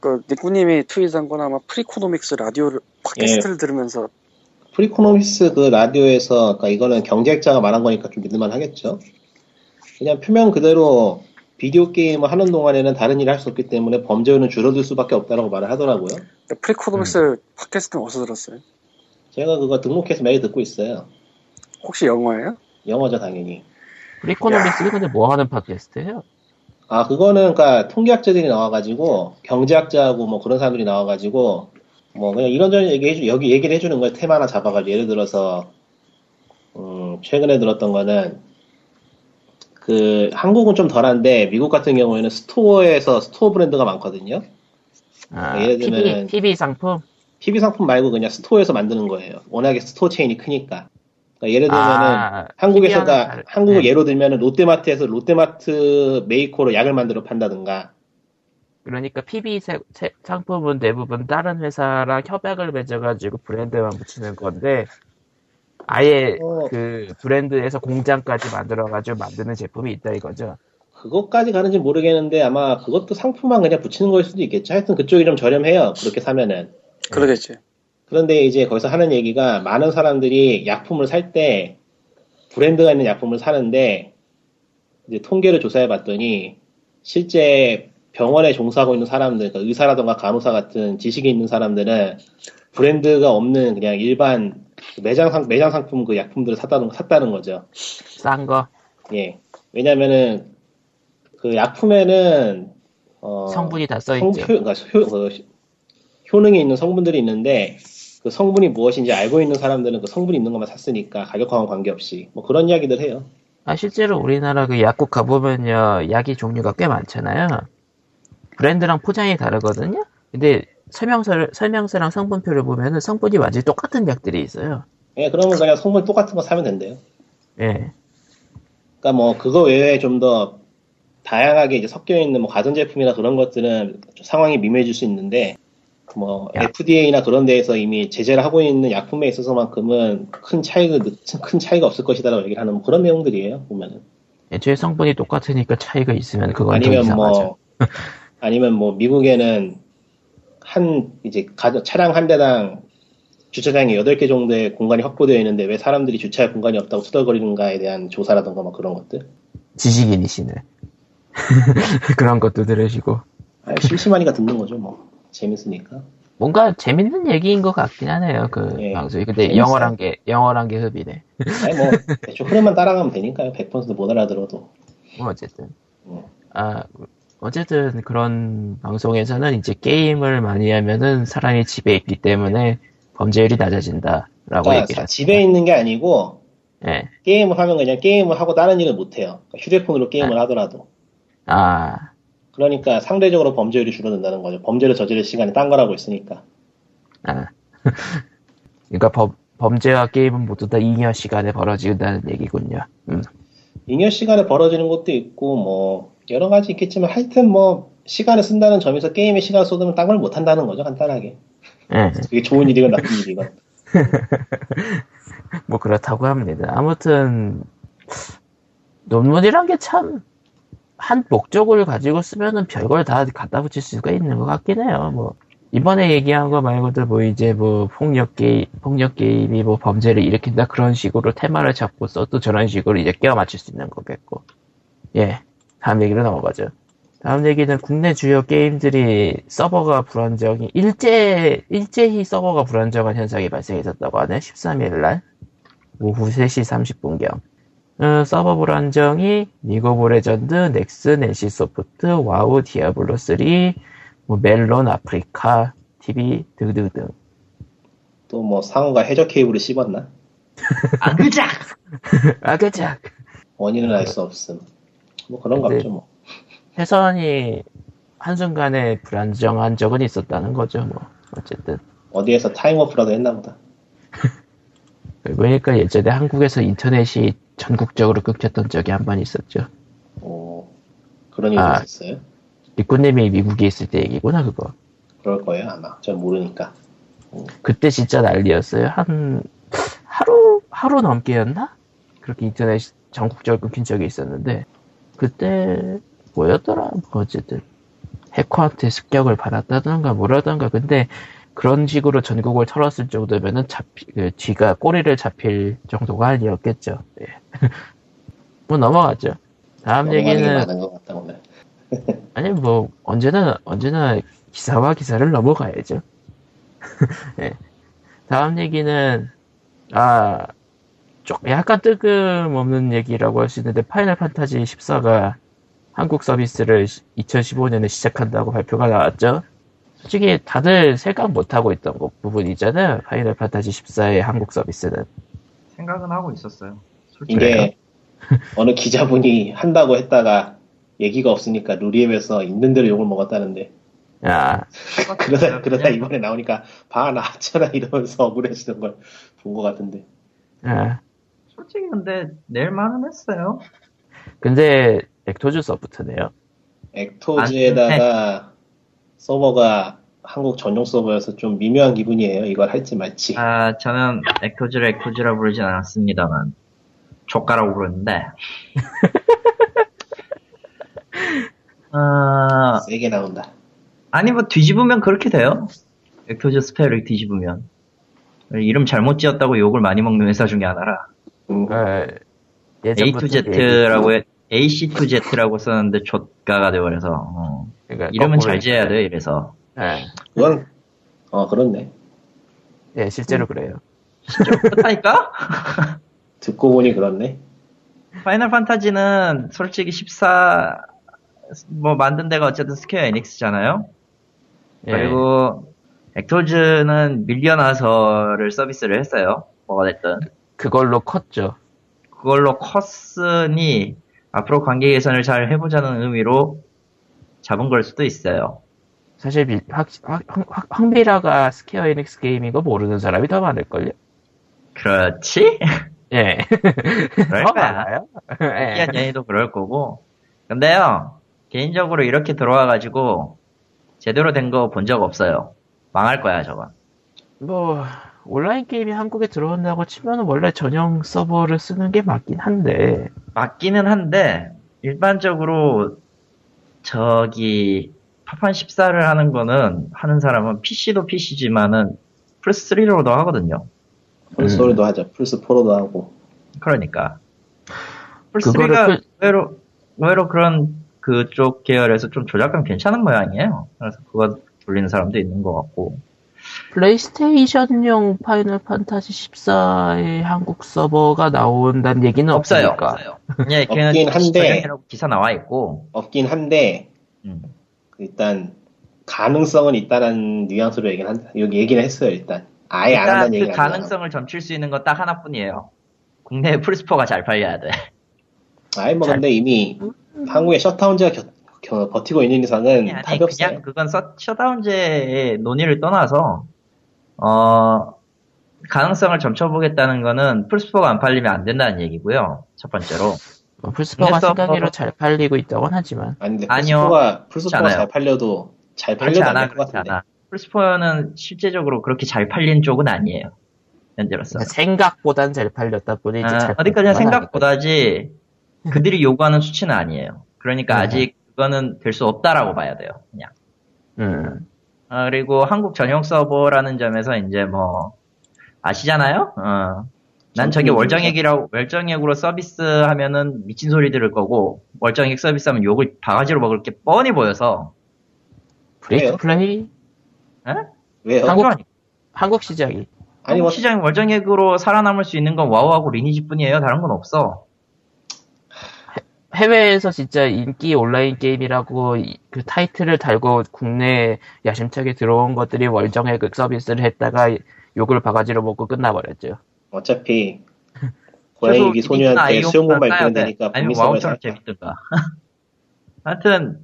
그 니꾸님이 트윗한 건 아마 프리코노믹스 라디오를 팟캐스트를 예. 들으면서 프리코노믹스 그 라디오에서 그러니까 이거는 경제학자가 말한 거니까 좀 믿을만 하겠죠. 그냥 표면 그대로 비디오 게임을 하는 동안에는 다른 일을 할 수 없기 때문에 범죄율은 줄어들 수밖에 없다라고 말을 하더라고요. 프리코노믹스 음. 팟캐스트는 어디서 들었어요? 제가 그거 등록해서 매일 듣고 있어요. 혹시 영어예요? 영어죠 당연히. 프리코노믹스는 근데 뭐 하는 팟캐스트예요? 아, 그거는 그러니까 통계학자들이 나와가지고 경제학자하고 뭐 그런 사람들이 나와가지고 뭐 그냥 이런저런 얘기해주 여기 얘기를 해주는 거예요. 테마 하나 잡아가지고 예를 들어서 음, 최근에 들었던 거는 그 한국은 좀 덜한데 미국 같은 경우에는 스토어에서 스토어 브랜드가 많거든요. 아, 예를 들면 피비 상품? 피비 상품 말고 그냥 스토어에서 만드는 거예요. 워낙에 스토어 체인이 크니까. 그러니까 예를 들면은, 아, 한국에서, 다, 한국을 네. 예로 들면은, 롯데마트에서 롯데마트 메이커로 약을 만들어 판다든가. 그러니까 피비 세, 세, 상품은 대부분 다른 회사랑 협약을 맺어가지고 브랜드만 붙이는 건데, 아예 어, 그 브랜드에서 공장까지 만들어가지고 만드는 제품이 있다 이거죠. 그것까지 가는지 모르겠는데, 아마 그것도 상품만 그냥 붙이는 거일 수도 있겠죠. 하여튼 그쪽이 좀 저렴해요. 그렇게 사면은. 그러겠지. 네. 그런데 이제 거기서 하는 얘기가 많은 사람들이 약품을 살 때 브랜드가 있는 약품을 사는데 이제 통계를 조사해 봤더니 실제 병원에 종사하고 있는 사람들, 그러니까 의사라던가 간호사 같은 지식이 있는 사람들은 브랜드가 없는 그냥 일반 매장 상, 매장 상품 그 약품들을 샀다는, 샀다는 거죠. 싼 거? 예. 왜냐면은 그 약품에는 어, 성분이 다 써있죠. 성표, 그러니까 효, 그, 효능이 있는 성분들이 있는데 그 성분이 무엇인지 알고 있는 사람들은 그 성분이 있는 것만 샀으니까 가격하고 관계없이 뭐 그런 이야기들 해요. 아, 실제로 우리나라 그 약국 가보면요, 약이 종류가 꽤 많잖아요. 브랜드랑 포장이 다르거든요. 근데 설명서를, 설명서랑 성분표를 보면은 성분이 완전히 똑같은 약들이 있어요. 예, 그러면 그냥 성분 똑같은 거 사면 된대요. 예. 그러니까 뭐 그거 외에 좀 더 다양하게 이제 섞여 있는 뭐 가전제품이나 그런 것들은 상황이 미묘해질 수 있는데, 뭐 야. 에프디에이나 그런 데에서 이미 제재를 하고 있는 약품에 있어서만큼은 큰 차이가 큰 차이가 없을 것이다라고 얘기를 하는 그런 내용들이에요, 보면은. 애초에 성분이 똑같으니까 차이가 있으면 그건 아니면 좀 이상하죠. 뭐 아니면 뭐 미국에는 한 이제 가, 차량 한 대당 주차장에 여덟 개 정도의 공간이 확보되어 있는데 왜 사람들이 주차할 공간이 없다고 투덜거리는가에 대한 조사라던가 막 그런 것들. 지식인이시네. 그런 것도 들으시고. 아, 심심하니까 듣는 거죠, 뭐. 재밌으니까. 뭔가 재밌는 얘기인 것 같긴 하네요, 그 예, 방송이. 근데 재밌어요. 영어란 게, 영어란 게 흡이네. 아니, 뭐, 대충 흐름만 따라가면 되니까요. 백 퍼센트 못 알아들어도. 뭐, 어쨌든. 예. 아, 어쨌든 그런 방송에서는 이제 게임을 많이 하면은 사람이 집에 있기 때문에 범죄율이 낮아진다라고 그러니까 얘기를 하죠. 집에 있는 게 아니고 네. 게임을 하면 그냥 게임을 하고 다른 일을 못 해요. 그러니까 휴대폰으로 게임을 네. 하더라도. 아. 그러니까 상대적으로 범죄율이 줄어든다는 거죠. 범죄를 저지를 시간이 딴 거라고 있으니까. 아. 그러니까 범, 범죄와 게임은 모두 다 잉여 시간에 벌어진다는 얘기군요. 음. 잉여 시간에 벌어지는 것도 있고 뭐 여러 가지 있겠지만 하여튼 뭐 시간을 쓴다는 점에서 게임에 시간 쏟으면 딴 걸 못 한다는 거죠. 간단하게. 네. 그게 좋은 일이건 나쁜 일이건 뭐 그렇다고 합니다. 아무튼 논문이란 게 참 한 목적을 가지고 쓰면은 별걸 다 갖다 붙일 수가 있는 것 같긴 해요. 뭐 이번에 얘기한 거 말고도 뭐 이제 뭐 폭력 게임, 폭력 게임이 뭐 범죄를 일으킨다 그런 식으로 테마를 잡고 써도 저런 식으로 이제 끼워 맞출 수 있는 거겠고. 예, 다음 얘기로 넘어가죠. 다음 얘기는 국내 주요 게임들이 서버가 불안정이, 일제, 일제히 서버가 불안정한 현상이 발생했었다고 하네. 십삼 일날 오후 세 시 삼십 분경. 어, 서버 불안정이 리그 오브 레전드, 넥슨, 엔씨소프트, 와우, 디아블로 쓰리, 뭐 멜론, 아프리카, 티비 등등등. 또 뭐 상어가 해적 케이블을 씹었나? 아그작! 아그작! 원인은 알 수 없음. 뭐 그런 거 없죠 뭐. 해선이 한순간에 불안정한 적은 있었다는 거죠, 뭐. 어쨌든. 어디에서 타임워프라도 했나 보다. 그러니까 예전에 한국에서 인터넷이 전국적으로 끊겼던 적이 한 번 있었죠. 오, 그런 일이 아, 있었어요? 리꾸님이 미국에 있을 때 얘기구나, 그거. 그럴 거예요, 아마. 전 모르니까. 오. 그때 진짜 난리였어요. 한, 하루, 하루 넘게였나? 그렇게 인터넷이 전국적으로 끊긴 적이 있었는데, 그때, 뭐였더라? 어쨌든 해커한테 습격을 받았다던가 뭐라던가. 근데 그런 식으로 전국을 털었을 정도면은 잡히, 그 쥐가 꼬리를 잡힐 정도가 아니었겠죠. 예. 뭐 넘어갔죠. 다음 얘기는 아니 뭐 언제나 언제나 기사와 기사를 넘어가야죠. 예. 다음 얘기는 아 조금 약간 뜨끔없는 얘기라고 할 수 있는데 파이널 판타지 십사가 한국 서비스를 이천십오 년에 시작한다고 발표가 나왔죠. 솔직히 다들 생각 못하고 있던 거 부분 있잖아요. 파이널 판타지 십사의 한국 서비스는. 생각은 하고 있었어요. 솔직히. 이게 어느 기자분이 한다고 했다가 얘기가 없으니까 루리엠에서 있는 대로 욕을 먹었다는데. 야. 그러다, 그러다 이번에 나오니까 봐, 나왔잖아 이러면서 억울해지는 걸 본 것 같은데. 야. 솔직히 근데 낼만은 했어요. 근데 액토즈 서포트네요. 액토즈에다가 아, 네. 서버가 한국 전용 서버여서 좀 미묘한 기분이에요. 이걸 할지 말지. 아, 저는 액토즈를 액토즈라 부르진 않았습니다만 족가라고 부르는데. 아, 세게 나온다. 아니 뭐 뒤집으면 그렇게 돼요. 액토즈 스펠을 뒤집으면. 이름 잘못 지었다고 욕을 많이 먹는 회사 중에 하나라. 음. 아, 에이 투 제트라고 해. 에이씨 투 제트라고 썼는데 족가가 돼버려서 어. 그러니까 이름은 잘 지어야 돼 이래서. 네. 그건 어 그렇네. 예 네, 실제로 음. 그래요. 실제로 그렇다니까? 듣고 보니 그렇네. 파이널 판타지는 솔직히 십사 뭐 만든 데가 어쨌든 스퀘어 에닉스잖아요. 예. 그리고 액토즈는 밀려나서를 서비스를 했어요. 뭐가 됐든. 그걸로 컸죠. 그걸로 컸으니 앞으로 관계 개선을 잘 해보자는 의미로 잡은 걸 수도 있어요. 사실 확, 확, 확, 황비라가 스퀘어 에닉스 게임인 거 모르는 사람이 더 많을걸요? 그렇지? 예. 그럴 거야. 특이한 연예도 그럴 거고. 근데요, 개인적으로 이렇게 들어와가지고 제대로 된 거 본 적 없어요. 망할 거야, 저건. 뭐, 온라인 게임이 한국에 들어온다고 치면 원래 전용 서버를 쓰는 게 맞긴 한데. 맞기는 한데, 일반적으로, 저기, 파판 십사를 하는 거는, 하는 사람은 피씨도 피씨지만은, 플스삼로도 하거든요. 플스사로도 음. 하죠. 플스사로도 하고. 그러니까. 플스삼가 의외로, 의외로 그런, 그쪽 계열에서 좀 조작감 괜찮은 모양이에요. 그래서 그거 돌리는 사람도 있는 것 같고. 플레이스테이션용 파이널 판타지 십사의 한국 서버가 나온다는 얘기는 없어요. 없으니까. 없어요. 예, 없긴 한데 기사 나와 있고. 없긴 한데 음. 일단 가능성은 있다는 뉘앙스로 얘기는 한, 여기 얘기는 했어요. 일단 아예 일단 안 한다는 그 얘기는. 일단 그 가능성을 점칠 수 있는 건 딱 하나뿐이에요. 국내 플스포가 잘 팔려야 돼. 아이 뭐 근데 이미 음. 한국에 셧다운제가 겨, 겨, 버티고 있는 이상은 아니, 답이 없어요. 그냥 그건 서, 셧다운제의 논의를 떠나서 어 가능성을 점쳐보겠다는 거는 플스포가 안 팔리면 안 된다는 얘기고요. 첫 번째로. 어, 플스포가 생각으로 잘 팔리고 있다곤 하지만. 아니, 플스포가 플스포가 잘 팔려도 잘 팔려도 안 될 것 같은데. 플스포는 실제적으로 그렇게 잘 팔린 쪽은 아니에요. 현재로서. 그러니까 생각보단 잘 팔렸다 보니 이제 아, 잘 어디까지나 생각보다지. 그들이 요구하는 수치는 아니에요. 그러니까 아직 그거는 될 수 없다라고 봐야 돼요, 그냥. 음. 어, 그리고 한국 전용 서버라는 점에서 이제 뭐 아시잖아요. 어. 난 저게 월정액이라고 월정액으로 서비스하면은 미친 소리 들을 거고 월정액 서비스하면 욕을 바가지로 먹을 게 뻔히 보여서. 브레이크 플레이? 에? 왜요? 한국 한국 시장이. 아니 한국 시장이 월정액으로 살아남을 수 있는 건 와우하고 리니지뿐이에요. 다른 건 없어. 해외에서 진짜 인기 온라인 게임이라고 그 타이틀을 달고 국내에 야심차게 들어온 것들이 월정액 서비스를 했다가 욕을 바가지로 먹고 끝나버렸죠. 어차피 고양이기 소녀한테 수영공 발견 되니까 아니면 와우처럼 재밌던가. 하여튼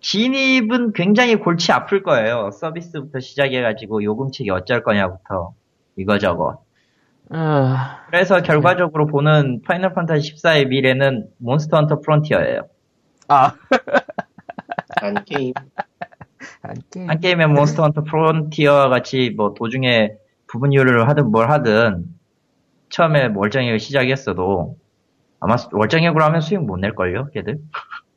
진입은 굉장히 골치 아플 거예요. 서비스부터 시작해가지고 요금책이 어쩔 거냐부터 이거저거. 그래서 결과적으로 보는 파이널 판타지 십사의 미래는 몬스터 헌터 프론티어예요. 아. 안 게임. 안 게임. 안 게임에 몬스터 헌터 프론티어와 같이 뭐 도중에 부분 유료를 하든 뭘 하든 처음에 월정액을 시작했어도 아마 월정액으로 하면 수익 못 낼걸요, 걔들?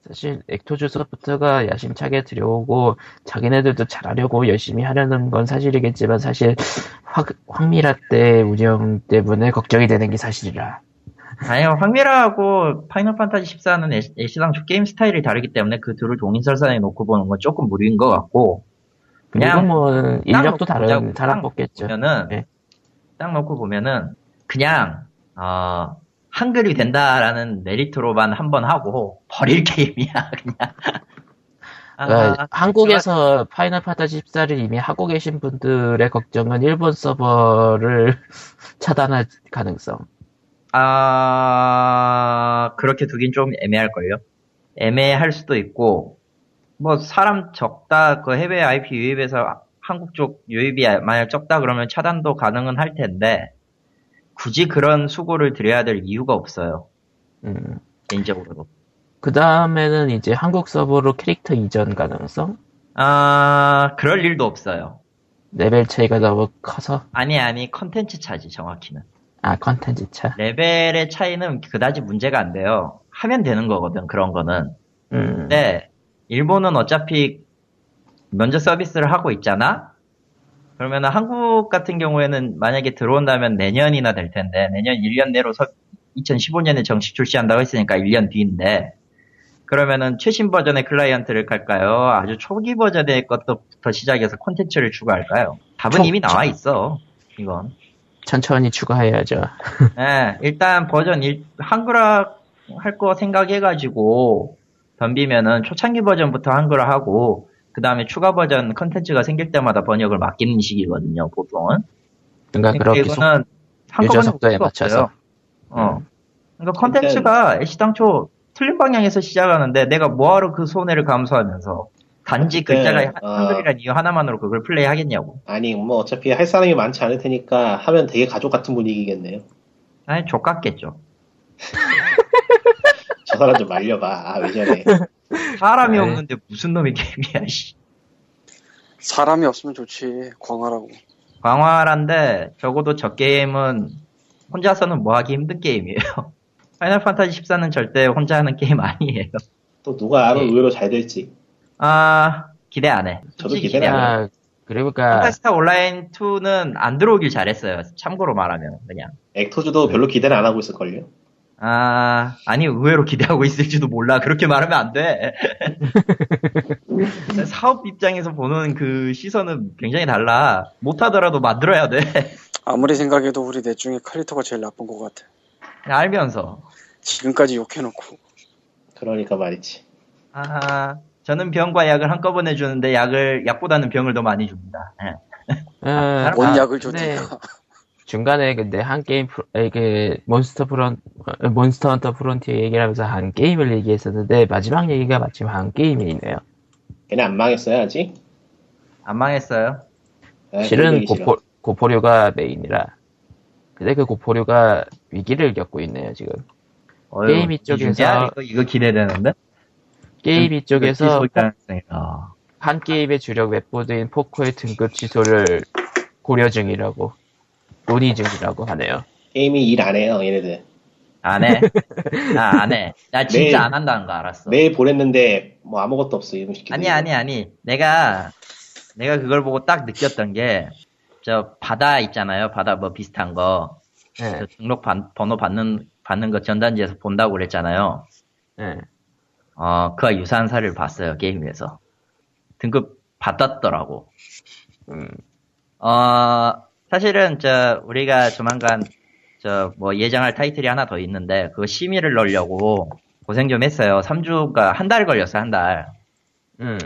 사실 액토즈 소프트가 야심차게 들여오고 자기네들도 잘하려고 열심히 하려는 건 사실이겠지만 사실 확, 황미라 때 운영 때문에 걱정이 되는 게 사실이라. 아니요, 황미라하고 파이널 판타지 십사는 애시당초 게임 스타일이 다르기 때문에 그 둘을 동인설산에 놓고 보는 건 조금 무리인 것 같고 그냥 뭐 인력도 다른 사람 뽑겠죠. 네. 딱 놓고 보면은 그냥 어. 한글이 된다라는 메리트로만 한번 하고 버릴 게임이야 그냥. 그러니까 아, 한국에서 파이널 판타지 십사를 이미 하고 계신 분들의 걱정은 일본 서버를 차단할 가능성. 아 그렇게 두긴 좀 애매할걸요. 애매할 수도 있고 뭐 사람 적다 그 해외 아이피 유입에서 한국 쪽 유입이 만약 적다 그러면 차단도 가능은 할 텐데. 굳이 그런 수고를 드려야 될 이유가 없어요. 음. 개인적으로도. 그 다음에는 이제 한국 서버로 캐릭터 이전 가능성? 아, 그럴 일도 없어요. 레벨 차이가 너무 커서? 아니, 아니, 컨텐츠 차지, 정확히는. 아, 컨텐츠 차? 레벨의 차이는 그다지 문제가 안 돼요. 하면 되는 거거든, 그런 거는. 음. 근데, 일본은 어차피 면접 서비스를 하고 있잖아? 그러면 한국 같은 경우에는 만약에 들어온다면 내년이나 될 텐데 내년 일 년 내로 서, 이천십오 년에 정식 출시한다고 했으니까 일 년 뒤인데 그러면은 최신 버전의 클라이언트를 갈까요? 아주 초기 버전의 것부터 시작해서 콘텐츠를 추가할까요? 답은 초, 이미 나와 있어. 이건 천천히 추가해야죠. 네, 일단 버전 일, 한글화 할 거 생각해가지고 덤비면은 초창기 버전부터 한글화 하고 그 다음에 추가 버전 컨텐츠가 생길 때마다 번역을 맡기는 식이거든요, 보통은. 그러니까, 그렇게. 이거는 한꺼번에 할 수 없어요. 맞춰서. 어. 음. 그러니까 컨텐츠가 애시당초 틀린 방향에서 시작하는데 내가 뭐하러 그 손해를 감수하면서 단지 글자가 한글이란 어... 이유 하나만으로 그걸 플레이하겠냐고. 아니 뭐 어차피 할 사람이 많지 않을 테니까 하면 되게 가족 같은 분위기겠네요. 아니 족같겠죠. 저 사람 좀 말려봐. 아, 왜 저래. 사람이 아이. 없는데 무슨 놈이 게임이야. 씨. 사람이 없으면 좋지. 광활하고. 광활한데 적어도 저 게임은 혼자서는 뭐하기 힘든 게임이에요. 파이널 판타지 십사는 절대 혼자 하는 게임 아니에요. 또 누가 알아. 네. 의외로 잘 될지. 아 기대 안 해. 저도 기대 안 해. 그러니까 판타스타 온라인 이는 안 들어오길 잘했어요. 참고로 말하면 그냥. 액토즈도 별로 기대는 안 하고 있을걸요. 아 아니 의외로 기대하고 있을지도 몰라. 그렇게 말하면 안 돼. 사업 입장에서 보는 그 시선은 굉장히 달라. 못하더라도 만들어야 돼. 아무리 생각해도 우리 넷 중에 크리에이터가 제일 나쁜 것 같아. 알면서 지금까지 욕해놓고. 그러니까 말이지. 아하. 저는 병과 약을 한꺼번에 주는데 약을 약보다는 병을 더 많이 줍니다. 아, 뭔 아, 약을 줬지? 중간에 근데 한 게임 이게 몬스터 프론 몬스터 헌터 프론티어 얘기하면서 한 게임을 얘기했었는데 마지막 얘기가 마침 한 게임이네요. 걔네 안 망했어요 아직? 안 망했어요. 아, 실은 고포, 고포류가 메인이라. 근데 그 고포류가 위기를 겪고 있네요 지금. 어휴, 게임이 쪽에서 이거, 이거 기대되는데? 게이비 쪽에서 한 게임의 주력 웹보드인 포코의 등급 취소를 고려 중이라고 논의 중이라고 하네요. 게임이 일 안 해요 얘네들. 안 해. 나 안 해. 나 진짜 매일, 안 한다는 거 알았어. 매일 보냈는데 뭐 아무것도 없어. 아니 아니 아니. 내가 내가 그걸 보고 딱 느꼈던 게 저 바다 있잖아요. 바다 뭐 비슷한 거. 네. 저 등록 반, 번호 받는 받는 거 전단지에서 본다고 그랬잖아요. 네. 어, 그와 유사한 사례를 봤어요, 게임에서. 등급 받았더라고. 음. 어, 사실은, 저, 우리가 조만간, 저, 뭐, 예정할 타이틀이 하나 더 있는데, 그거 심의를 넣으려고 고생 좀 했어요. 삼 주가, 한 달 걸렸어요, 한 달. 음.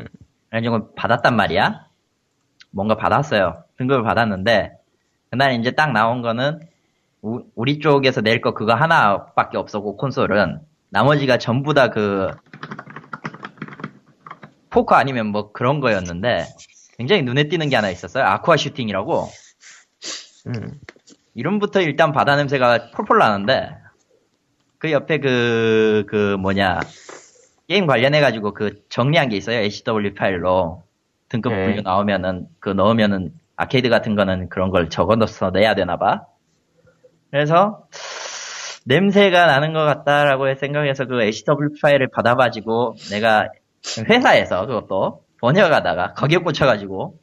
그래가지고 받았단 말이야? 뭔가 받았어요. 등급을 받았는데, 그날 이제 딱 나온 거는, 우, 우리 쪽에서 낼 거 그거 하나밖에 없었고, 콘솔은. 나머지가 전부 다 그 포커 아니면 뭐 그런 거였는데 굉장히 눈에 띄는 게 하나 있었어요. 아쿠아 슈팅이라고. 음. 이름부터 일단 바다 냄새가 폴폴 나는데 그 옆에 그, 그 뭐냐 게임 관련해가지고 그 정리한 게 있어요. 에이씨더블유 파일로 등급 분류 네. 나오면은 그 넣으면은 아케이드 같은 거는 그런 걸 적어넣어서 내야 되나 봐. 그래서 냄새가 나는 것 같다라고 생각해서 그 에이씨더블유 파일을 받아가지고 내가 회사에서 그것도 번역하다가 거기에 꽂혀가지고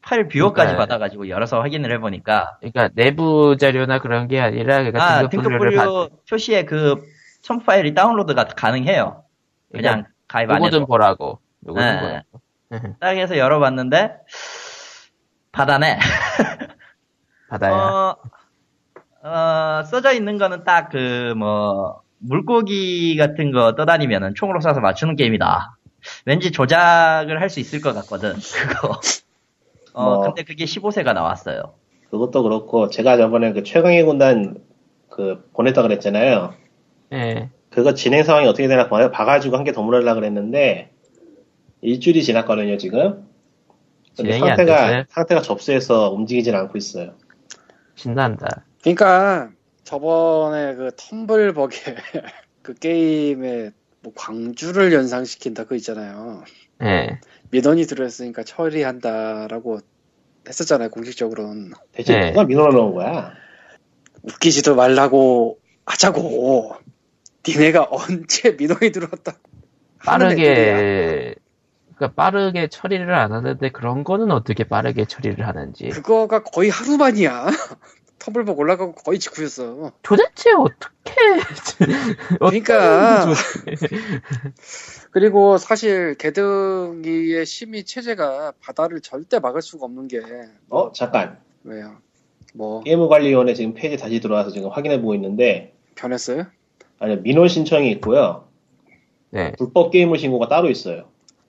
파일 뷰어까지 그러니까, 받아가지고 열어서 확인을 해보니까 그러니까 내부 자료나 그런 게 아니라 그러니까 아, 등급 분류 표시에 그 첨부 파일이 다운로드가 가능해요. 그냥 그러니까 가입 안 해도. 누구든 보라고. 누구든 네. 보라고. 딱 해서 열어봤는데 받아내. 받아야. 어, 어, 써져 있는 거는 딱 그, 뭐, 물고기 같은 거 떠다니면은 총으로 쏴서 맞추는 게임이다. 왠지 조작을 할 수 있을 것 같거든, 그거. 어, 뭐, 근데 그게 십오 세가 나왔어요. 그것도 그렇고, 제가 저번에 그 최강의 군단 그, 보냈다 그랬잖아요. 예. 네. 그거 진행 상황이 어떻게 되나 봐가지고 한 개 더 물으려고 그랬는데, 일주일이 지났거든요, 지금. 근데 상태가, 상태가 접수해서 움직이진 않고 있어요. 신난다. 그니까, 저번에 그 텀블벅에 그 게임에 뭐 광주를 연상시킨다, 그거 있잖아요. 네. 민원이 들어있으니까 처리한다라고 했었잖아요, 공식적으로는. 대체 네. 누가 민원을 넣은 거야? 웃기지도 말라고 하자고. 니네가 언제 민원이 들어왔다고. 빠르게, 그러니까 빠르게 처리를 안 하는데 그런 거는 어떻게 빠르게 처리를 하는지. 그거가 거의 하루만이야. 텀블벅 올라가고 거의 직후였어. 도대체 어떻게? 그러니까. 그리고 사실 개등이의 심의 체제가 바다를 절대 막을 수가 없는 게. 뭐, 어 잠깐. 왜요? 뭐. 게임관리위원회 지금 페이지 다시 들어와서 지금 확인해 보고 있는데. 변했어요? 아니요 민원 신청이 있고요. 네. 불법 게임을 신고가 따로 있어요.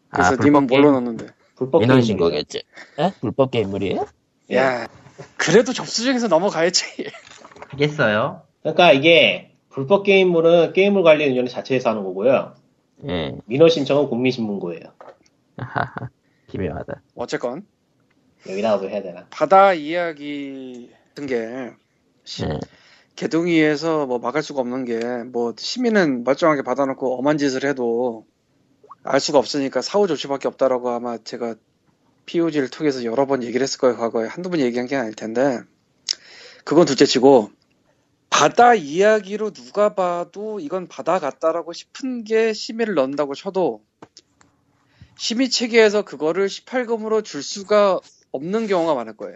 그래서 아, 님은 뭘로 넣는데? 불법 민원 신고겠지. 에? 불법 게임물이에요? 야. 그래도 접수 중에서 넘어가야지. 알겠어요. 그러니까 이게 불법 게임물은 게임물 관리 위원회 자체에서 하는 거고요. 예. 민원 신청은 국민신문고예요. 하하, 기묘하다. 어쨌건 여기다가 뭐 해야 되나? 바다 이야기 같은 게 시, 예. 개둥이에서 뭐 막을 수가 없는 게 뭐 시민은 멀쩡하게 받아놓고 엄한 짓을 해도 알 수가 없으니까 사후 조치밖에 없다라고 아마 제가 피오지를 통해서 여러 번 얘기를 했을 거예요. 과거에 한두 번 얘기한 게 아닐 텐데 그건 둘째치고 바다 이야기로 누가 봐도 이건 바다 같다라고 싶은 게 심의를 넣는다고 쳐도 심의 체계에서 그거를 십팔 금으로 줄 수가 없는 경우가 많을 거예요.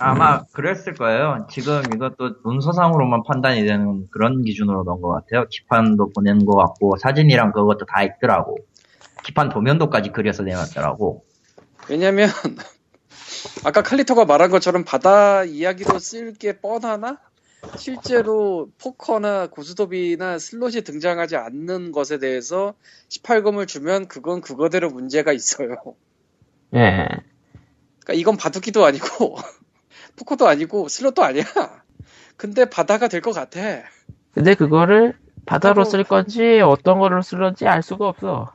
아마 그랬을 거예요. 지금 이것도 문서상으로만 판단이 되는 그런 기준으로 넣은 것 같아요. 기판도 보낸 것 같고 사진이랑 그것도 다 있더라고. 기판 도면도까지 그려서 내놨더라고. 왜냐면 아까 칼리토가 말한 것처럼 바다 이야기로 쓸 게 뻔하나 실제로 포커나 고스톱이나 슬롯이 등장하지 않는 것에 대해서 십팔 금을 주면 그건 그거대로 문제가 있어요. 예. 그러니까 이건 바둑기도 아니고 포커도 아니고 슬롯도 아니야. 근데 바다가 될 것 같아. 근데 그거를 바다로 쓸 건지 어떤 걸로 쓸 건지 알 수가 없어.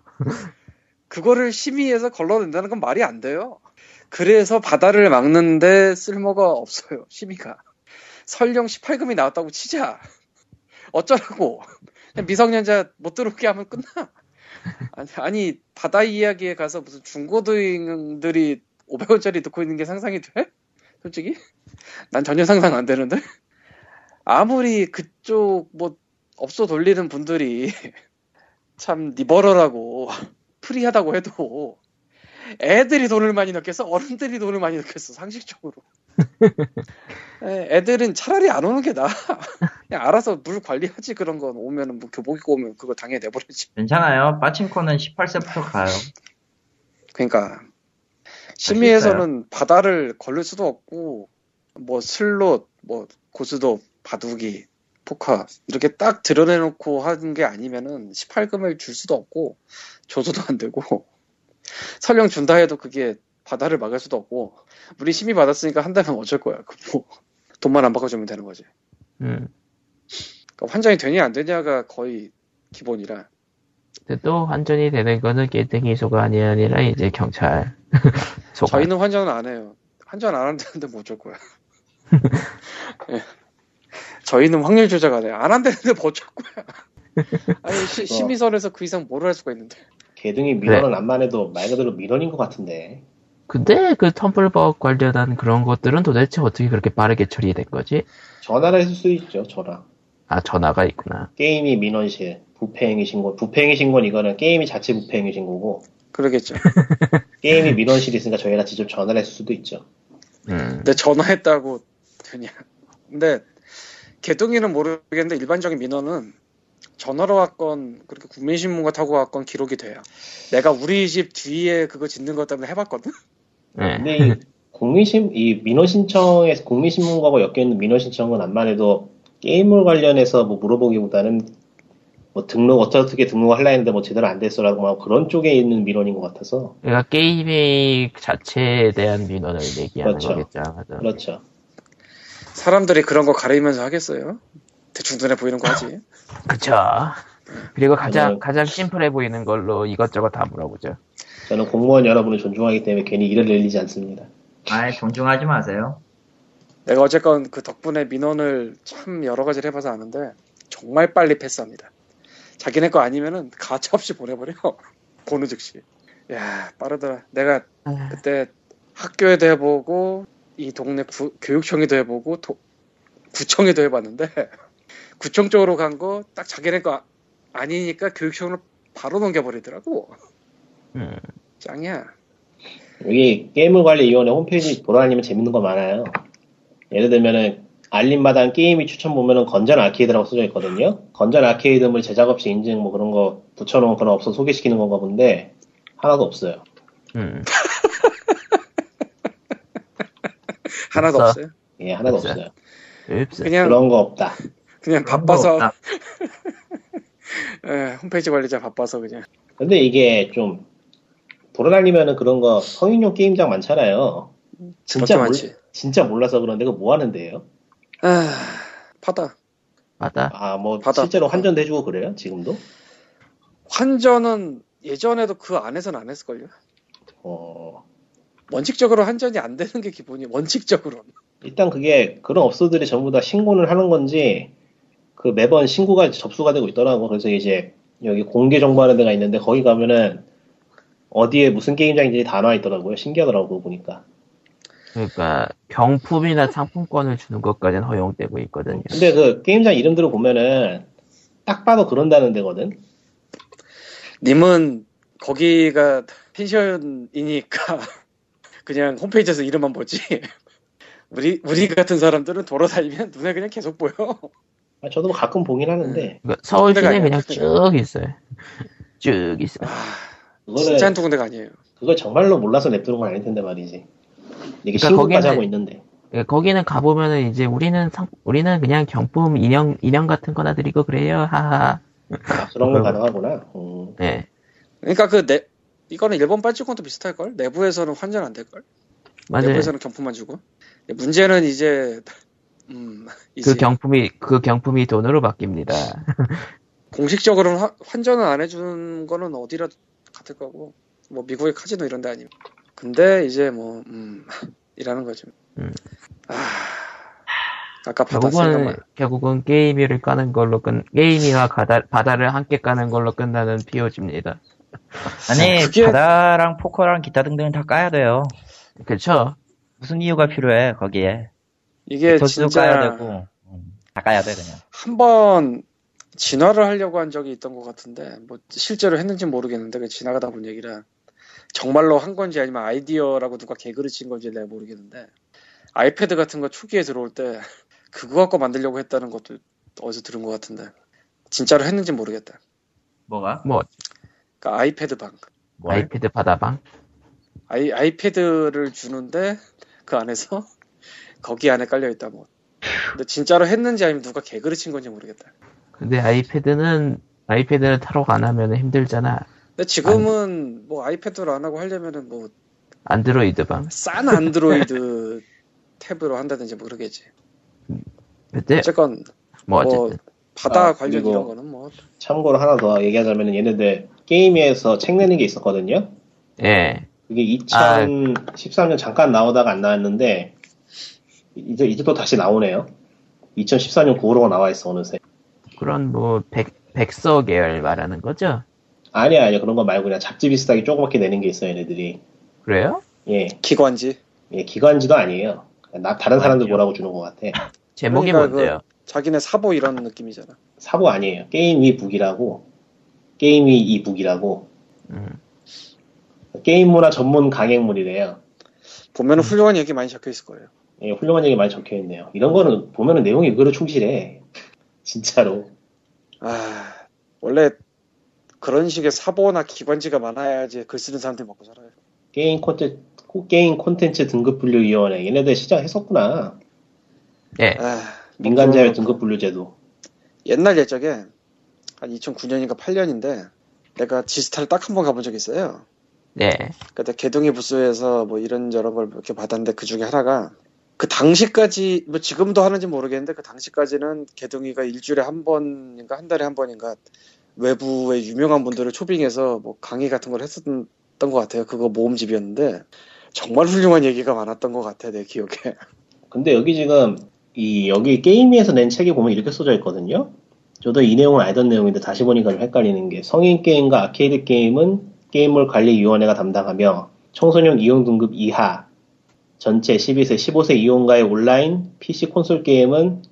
그거를 심의해서 걸러낸다는 건 말이 안 돼요. 그래서 바다를 막는데 쓸모가 없어요. 심의가. 설령 십팔 금이 나왔다고 치자. 어쩌라고. 그냥 미성년자 못 들어오게 하면 끝나. 아니, 아니 바다 이야기에 가서 무슨 중고등들이 오백 원짜리 듣고 있는 게 상상이 돼? 솔직히? 난 전혀 상상 안 되는데? 아무리 그쪽 뭐 업소 돌리는 분들이 참 리버럴하고 프리하다고 해도 애들이 돈을 많이 넣겠어? 어른들이 돈을 많이 넣겠어? 상식적으로. 애들은 차라리 안 오는 게 나아. 그냥 알아서 물 관리하지. 그런 건 오면은 뭐 교복 입고 오면 그거 당연히 내버리지. 괜찮아요. 빠칭코는 십팔 세부터 가요. 그러니까 심의에서는 바다를 걸릴 수도 없고 뭐 슬롯, 뭐 고스톱, 바둑이, 포카 이렇게 딱 드러내놓고 하는 게 아니면은 십팔 금을 줄 수도 없고 줘서도 안 되고 설령 준다 해도 그게 바다를 막을 수도 없고 우리 심의 받았으니까 한다면 어쩔 거야. 그 뭐 돈만 안 바꿔주면 되는 거지. 음. 그러니까 환전이 되냐 안 되냐가 거의 기본이라. 근데 또 환전이 되는 거는 깨등이 소관이 아니라 이제 경찰 소관. 저희는 환전은 안 해요. 환전 안 한다는데 뭐 어쩔 거야. 네. 저희는 확률 조작을 안 해요. 안 한다는데 뭐 어쩔 거야. 아니 시, 심의선에서 그 이상 뭘 할 수가 있는데. 개등이 민원은 네. 안만 해도 말 그대로 민원인 것 같은데. 근데 그 텀블벅 관련한 그런 것들은 도대체 어떻게 그렇게 빠르게 처리된 거지? 전화를 했을 수 있죠. 전화. 아 전화가 있구나. 게임이 민원실, 부패행위 신고. 부패행위 신고는 이거는 게임이 자체 부패행위 신고고. 그러겠죠. 게임이 민원실이 있으니까 저희가 직접 전화를 했을 수도 있죠. 음. 근데 전화했다고 되냐. 근데 개둥이는 모르겠는데 일반적인 민원은 전화로 왔건 그렇게 국민신문과 타고 왔건 기록이 돼요. 내가 우리 집 뒤에 그거 짓는 것 때문에 해봤거든. 네. 근데 이 국민신 이 민원 신청에서 국민신문과고 엮여 있는 민원 신청은 암만해도 게임물 관련해서 뭐 물어보기보다는 뭐 등록 어떻게 등록하려 했는데 뭐 제대로 안 됐어라고 막 그런 쪽에 있는 민원인 것 같아서. 그러니까 게임의 자체에 대한 민원을 얘기하는 그렇죠. 거겠죠. 맞아. 그렇죠. 사람들이 그런 거 가리면서 하겠어요? 대충 눈에 보이는 거 하지. 그쵸. 그리고 가장, 저는, 가장 심플해 보이는 걸로 이것저것 다 물어보죠. 저는 공무원 여러분을 존중하기 때문에 괜히 일을 늘리지 않습니다. 아예 존중하지 마세요. 내가 어쨌건 그 덕분에 민원을 참 여러 가지를 해봐서 아는데, 정말 빨리 패스합니다. 자기네 거 아니면은 가차없이 보내버려. 보는 즉시. 야 빠르더라. 내가 그때 학교에도 해보고, 이 동네 구, 교육청에도 해보고, 도, 구청에도 해봤는데, 구청 쪽으로 간 거 딱 자기네 거 아니니까 교육청으로 바로 넘겨버리더라고. 음. 짱이야. 여기 게임물관리위원회 홈페이지 돌아다니면 재밌는 거 많아요. 예를 들면은 알림마당 게임이 추천 보면은 건전 아케이드라고 써져 있거든요. 건전 아케이드물 제작 업체 인증 뭐 그런 거 붙여놓은 그런 업소 소개시키는 건가 본데 하나도 없어요. 음. 하나도 없어. 없어요? 예, 하나도 없어. 없어요. 없어. 그냥 그런 거 없다. 그냥 바빠서 네, 홈페이지 관리자 바빠서 그냥. 근데 이게 좀 돌아다니면은 그런 거 성인용 게임장 많잖아요. 진짜 몰, 많지. 진짜 몰라서 그런데 그거 뭐 하는데요? 아, 바다. 받아. 아, 뭐 받아. 실제로 환전도 해주고 그래요? 지금도? 환전은 예전에도 그 안에서는 안 했을걸요? 어... 원칙적으로 환전이 안 되는 게 기본이에요. 원칙적으로는. 일단 그게 그런 업소들이 전부 다 신고를 하는 건지 그 매번 신고가 접수가 되고 있더라고. 그래서 이제 여기 공개정보하는 데가 있는데 거기 가면은 어디에 무슨 게임장인지 다 나와 있더라고요. 신기하더라고 보니까. 그러니까 경품이나 상품권을 주는 것까지는 허용되고 있거든요. 근데 그 게임장 이름들을 보면은 딱 봐도 그런다는 데거든. 님은 거기가 펜션이니까 그냥 홈페이지에서 이름만 보지. 우리 우리 같은 사람들은 돌아다니면 눈에 그냥 계속 보여. 아, 저도 뭐 가끔 보긴 하는데. 그러니까 서울 시내 그냥 쭉 있어요. 쭉 있어. 아, 진짜 한두 군데가 아니에요. 그걸 정말로 몰라서 냅두는 건 아닐 텐데 말이지. 이게 그러니까 신고까지 하고 있는데. 그러니까 거기는 가보면은 이제 우리는 상, 우리는 그냥 경품 인형 인형 같은 거나 드리고 그래요. 하하. 아, 그런 건 가능하구나. 음. 네. 그러니까 그 내 이거는 일본 빨치콘도 비슷할 걸. 내부에서는 환전 안 될 걸. 맞아요. 내부에서는 경품만 주고. 문제는 이제 음, 이제 그 경품이 그 경품이 돈으로 바뀝니다. 공식적으로는 화, 환전을 안 해주는 거는 어디라도 같을 거고 뭐 미국의 카지노 이런데 아니면. 근데 이제 뭐 음, 이라는 거죠. 음. 아, 아까 바다 결국은, 결국은 게임이를 까는 걸로 끝 게임이나 바다, 바다를 함께 까는 걸로 끝나는 피오지입니다. 아니 그게... 바다랑 포커랑 기타 등등은 다 까야 돼요. 그렇죠. 무슨 이유가 필요해 거기에. 이게 진짜 까야 되고 다 까야 돼 그냥. 한번 진화를 하려고 한 적이 있던 것 같은데 뭐 실제로 했는지 모르겠는데 그 지나가다 본 얘기라 정말로 한 건지 아니면 아이디어라고 누가 개그를 친 건지 내가 모르겠는데 아이패드 같은 거 초기에 들어올 때 그거 갖고 만들려고 했다는 것도 어디서 들은 것 같은데 진짜로 했는지 모르겠다. 뭐가? 뭐? 그러니까 아이패드 방. 뭘? 아이패드 바다방? 아이 아이패드를 주는데 그 안에서 거기 안에 깔려있다 뭐. 근데 진짜로 했는지 아니면 누가 개그를 친 건지 모르겠다. 근데 아이패드는 아이패드를 탈옥 안 하면 힘들잖아. 근데 지금은 안... 뭐 아이패드로 안 하고 하려면은 뭐 안드로이드 방 싼 안드로이드 탭으로 한다든지 모르겠지. 그때 어쨌건 뭐, 뭐 바다 아, 관련 이런 거는 뭐 참고로 하나 더 얘기하자면은 얘네들 게임에서 책 내는 게 있었거든요. 예. 그게 이천십삼 년 아, 잠깐 나오다가 안 나왔는데 이제 이제 또 다시 나오네요. 이천십사 년 구월호가 나와 있어 어느새. 그런 뭐 백, 백서 계열 말하는 거죠? 아니야 아니야 그런 거 말고 그냥 잡지 비슷하게 조그맣게 내는 게 있어요 얘네들이. 그래요? 예. 기관지? 예 기관지도 아니에요. 나 다른 사람들 보라고 주는 것 같아. 제목이 그러니까 뭔데요? 그 자기네 사보 이런 느낌이잖아. 사보 아니에요. 게임이 북이라고. 게임이 이 북이라고. 음. 게임 문화 전문 강행물이래요. 보면은 음. 훌륭한 얘기 많이 적혀 있을 거예요. 예, 훌륭한 얘기 많이 적혀 있네요. 이런 거는 보면은 내용이 그거로 충실해. 진짜로. 아, 원래 그런 식의 사보나 기관지가 많아야지 글 쓰는 사람들이 먹고 살아요. 게임 콘텐츠, 게임 콘텐츠 등급 분류 위원회. 얘네들 시작했었구나. 예. 아, 민간자율 등급 분류 제도. 옛날 예적에 한 이천구 년인가 팔 년인데 내가 지스타를 딱 한 번 가본 적이 있어요. 네. 그러니까 개둥이 부스에서 뭐 이런저런 걸 이렇게 받았는데 그 중에 하나가 그 당시까지 뭐 지금도 하는지 모르겠는데 그 당시까지는 개둥이가 일주일에 한 번인가 한 달에 한 번인가 외부의 유명한 분들을 초빙해서 뭐 강의 같은 걸 했었던 것 같아요. 그거 모음집이었는데 정말 훌륭한 얘기가 많았던 것 같아 내 기억에. 근데 여기 지금 이 여기 게임에서 낸 책에 보면 이렇게 써져 있거든요. 저도 이 내용은 알던 내용인데 다시 보니까 좀 헷갈리는 게 성인 게임과 아케이드 게임은 게임물 관리위원회가 담당하며 청소년 이용 등급 이하 전체 십이 세, 십오 세 이용가의 온라인 피씨 콘솔 게임은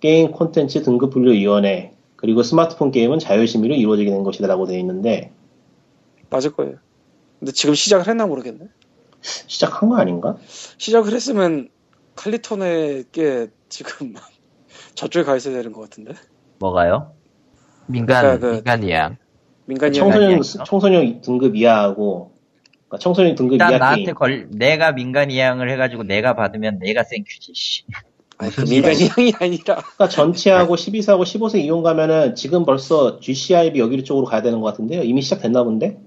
게임 콘텐츠 등급 분류위원회 그리고 스마트폰 게임은 자율심의로 이루어지게 된 것이라고 되어 있는데 맞을 거예요. 근데 지금 시작을 했나 모르겠네. 시작한 거 아닌가? 시작을 했으면 칼리토네께 지금 저쪽에 가 있어야 되는 것 같은데. 뭐가요? 민간, 그러니까 그, 민간이야. 민간이 청소년 청소년 등급 이하하고 그러니까 청소년 등급 일단 이하 나한테 게임. 걸 내가 민간 이양을 해가지고 내가 받으면 내가 쌩큐지. 아니, 그 민간 이양이 아니라. 그러니까 전체하고 십이 세하고 십오 세 이용 가면은 지금 벌써 지씨아이비 여기 쪽으로 가야 되는 것 같은데요. 이미 시작됐나 본데.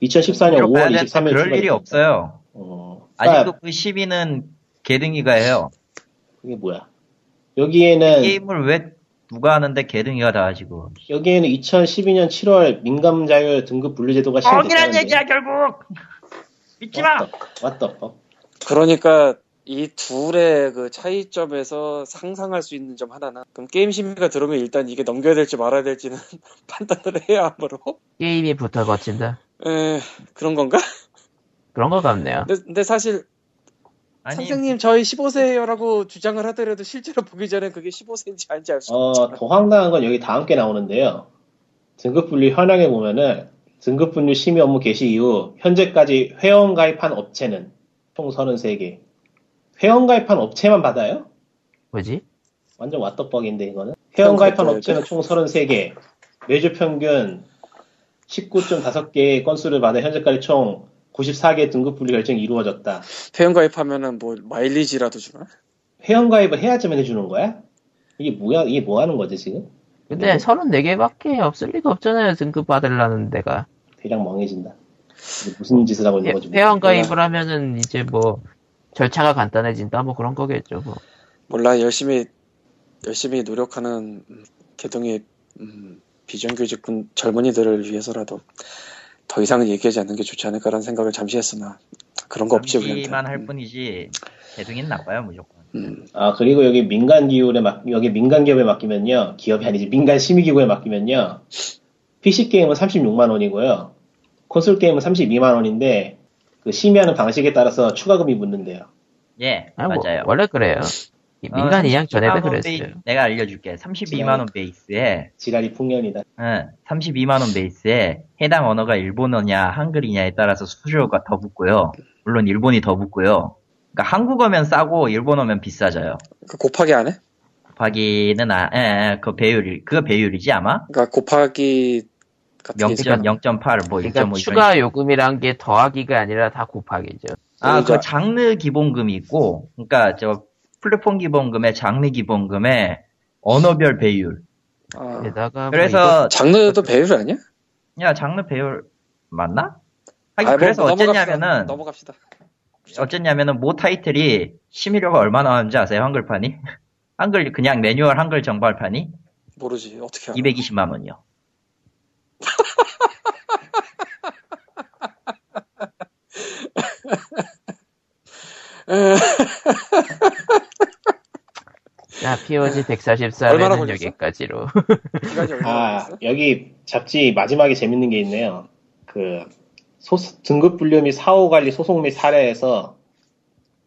이천십사 년 오월 이십삼일 그럴 일이 없어요. 어, 아직도 그 시비는 개등이가 해요. 그게 뭐야? 여기에는 게임을 왜 누가 하는데 개등이가 다 하시고. 여기에는 이천십이 년 칠월 민감자율 등급 분류 제도가 시행됐다는데. 뻥이란 얘기야 결국. 믿지마. 왔다. 그러니까 이 둘의 그 차이점에서 상상할 수 있는 점 하나나. 그럼 게임 심의가 들어오면 일단 이게 넘겨야 될지 말아야 될지는 판단을 해야 하므로. 게임이 붙어 거친다. 에 그런 건가? 그런 것 같네요. 근데, 근데 사실 아니, 선생님 저희 십오 세예요라고 주장을 하더라도 실제로 보기 전에 그게 십오 세인지 아닌지 알 수 없잖아요. 어, 더 황당한 건 여기 다 함께 나오는데요. 등급분류 현황에 보면은 등급분류 심의 업무 개시 이후 현재까지 회원 가입한 업체는 총 서른세 개. 회원 가입한 업체만 받아요? 뭐지? 완전 왓더벅인데 이거는. 회원 가입한 업체는 총 서른세 개. 매주 평균 십구 점 다섯 개의 건수를 받아 현재까지 총 구십사 개 등급 분류 결정이 이루어졌다. 회원 가입하면은 뭐 마일리지라도 주나? 회원 가입을 해야지만 해주는 거야? 이게 뭐야? 이게 뭐 하는 거지 지금? 근데 서른네 개밖에 없을 리가 없잖아요. 등급 받으려는 데가. 대략 멍해진다. 무슨 짓을 하고 있는 거지? 회원 가입을 하면은 이제 뭐 절차가 간단해진다 뭐 그런 거겠죠. 뭐. 몰라 열심히 열심히 노력하는 개동의 음, 비정규직군 젊은이들을 위해서라도. 더 이상은 얘기하지 않는 게 좋지 않을까라는 생각을 잠시 했으나 그런 거 없지 우리한테. 잠시만 할 뿐이지 대중인 나빠요 무조건. 음. 아 그리고 여기 민간 기업에 맡 여기 민간 기업에 맡기면요 기업이 아니지 민간 심의 기구에 맡기면요 피씨 게임은 삼십육만 원이고요 콘솔 게임은 삼십이만 원인데 그 심의하는 방식에 따라서 추가금이 붙는데요. 예 아, 맞아요. 뭐, 원래 그래요. 민간 이양 어, 전에도 그랬어요. 베이, 내가 알려줄게. 삼십이만 원 베이스에 지랄이 풍년이다. 응, 삼십이만 원 베이스에 해당 언어가 일본어냐 한글이냐에 따라서 수수료가 더 붙고요. 물론 일본이 더 붙고요. 그러니까 한국어면 싸고 일본어면 비싸져요. 그 곱하기 안 해? 곱하기는 아, 예, 예, 그 배율이 그거 배율이지 아마. 그러니까 곱하기 영 점 팔 뭐 그러니까 일 점 오 추가 요금이란 게 더하기가 아니라 다 곱하기죠. 아, 그 장르 기본금이 있고, 그러니까 저 플랫폼 기본금에 장르 기본금에 언어별 배율. 아, 게다가 그래서 장르도 배율 아니야? 야 장르 배율 맞나? 하긴 아, 그래서 뭐, 어쨌냐면은 넘어갑시다. 어쨌냐면은 모 타이틀이 심의료가 얼마나 나오는지 아세요? 한글판이? 한글 그냥 매뉴얼 한글 정발판이? 모르지 어떻게 알아? 이백이십만 원이요. 자, 피오지 백사십사회는 여기까지로. 아, 여기 잡지 마지막에 재밌는 게 있네요. 그, 소, 등급 분류 및 사후 관리 소송 및 사례에서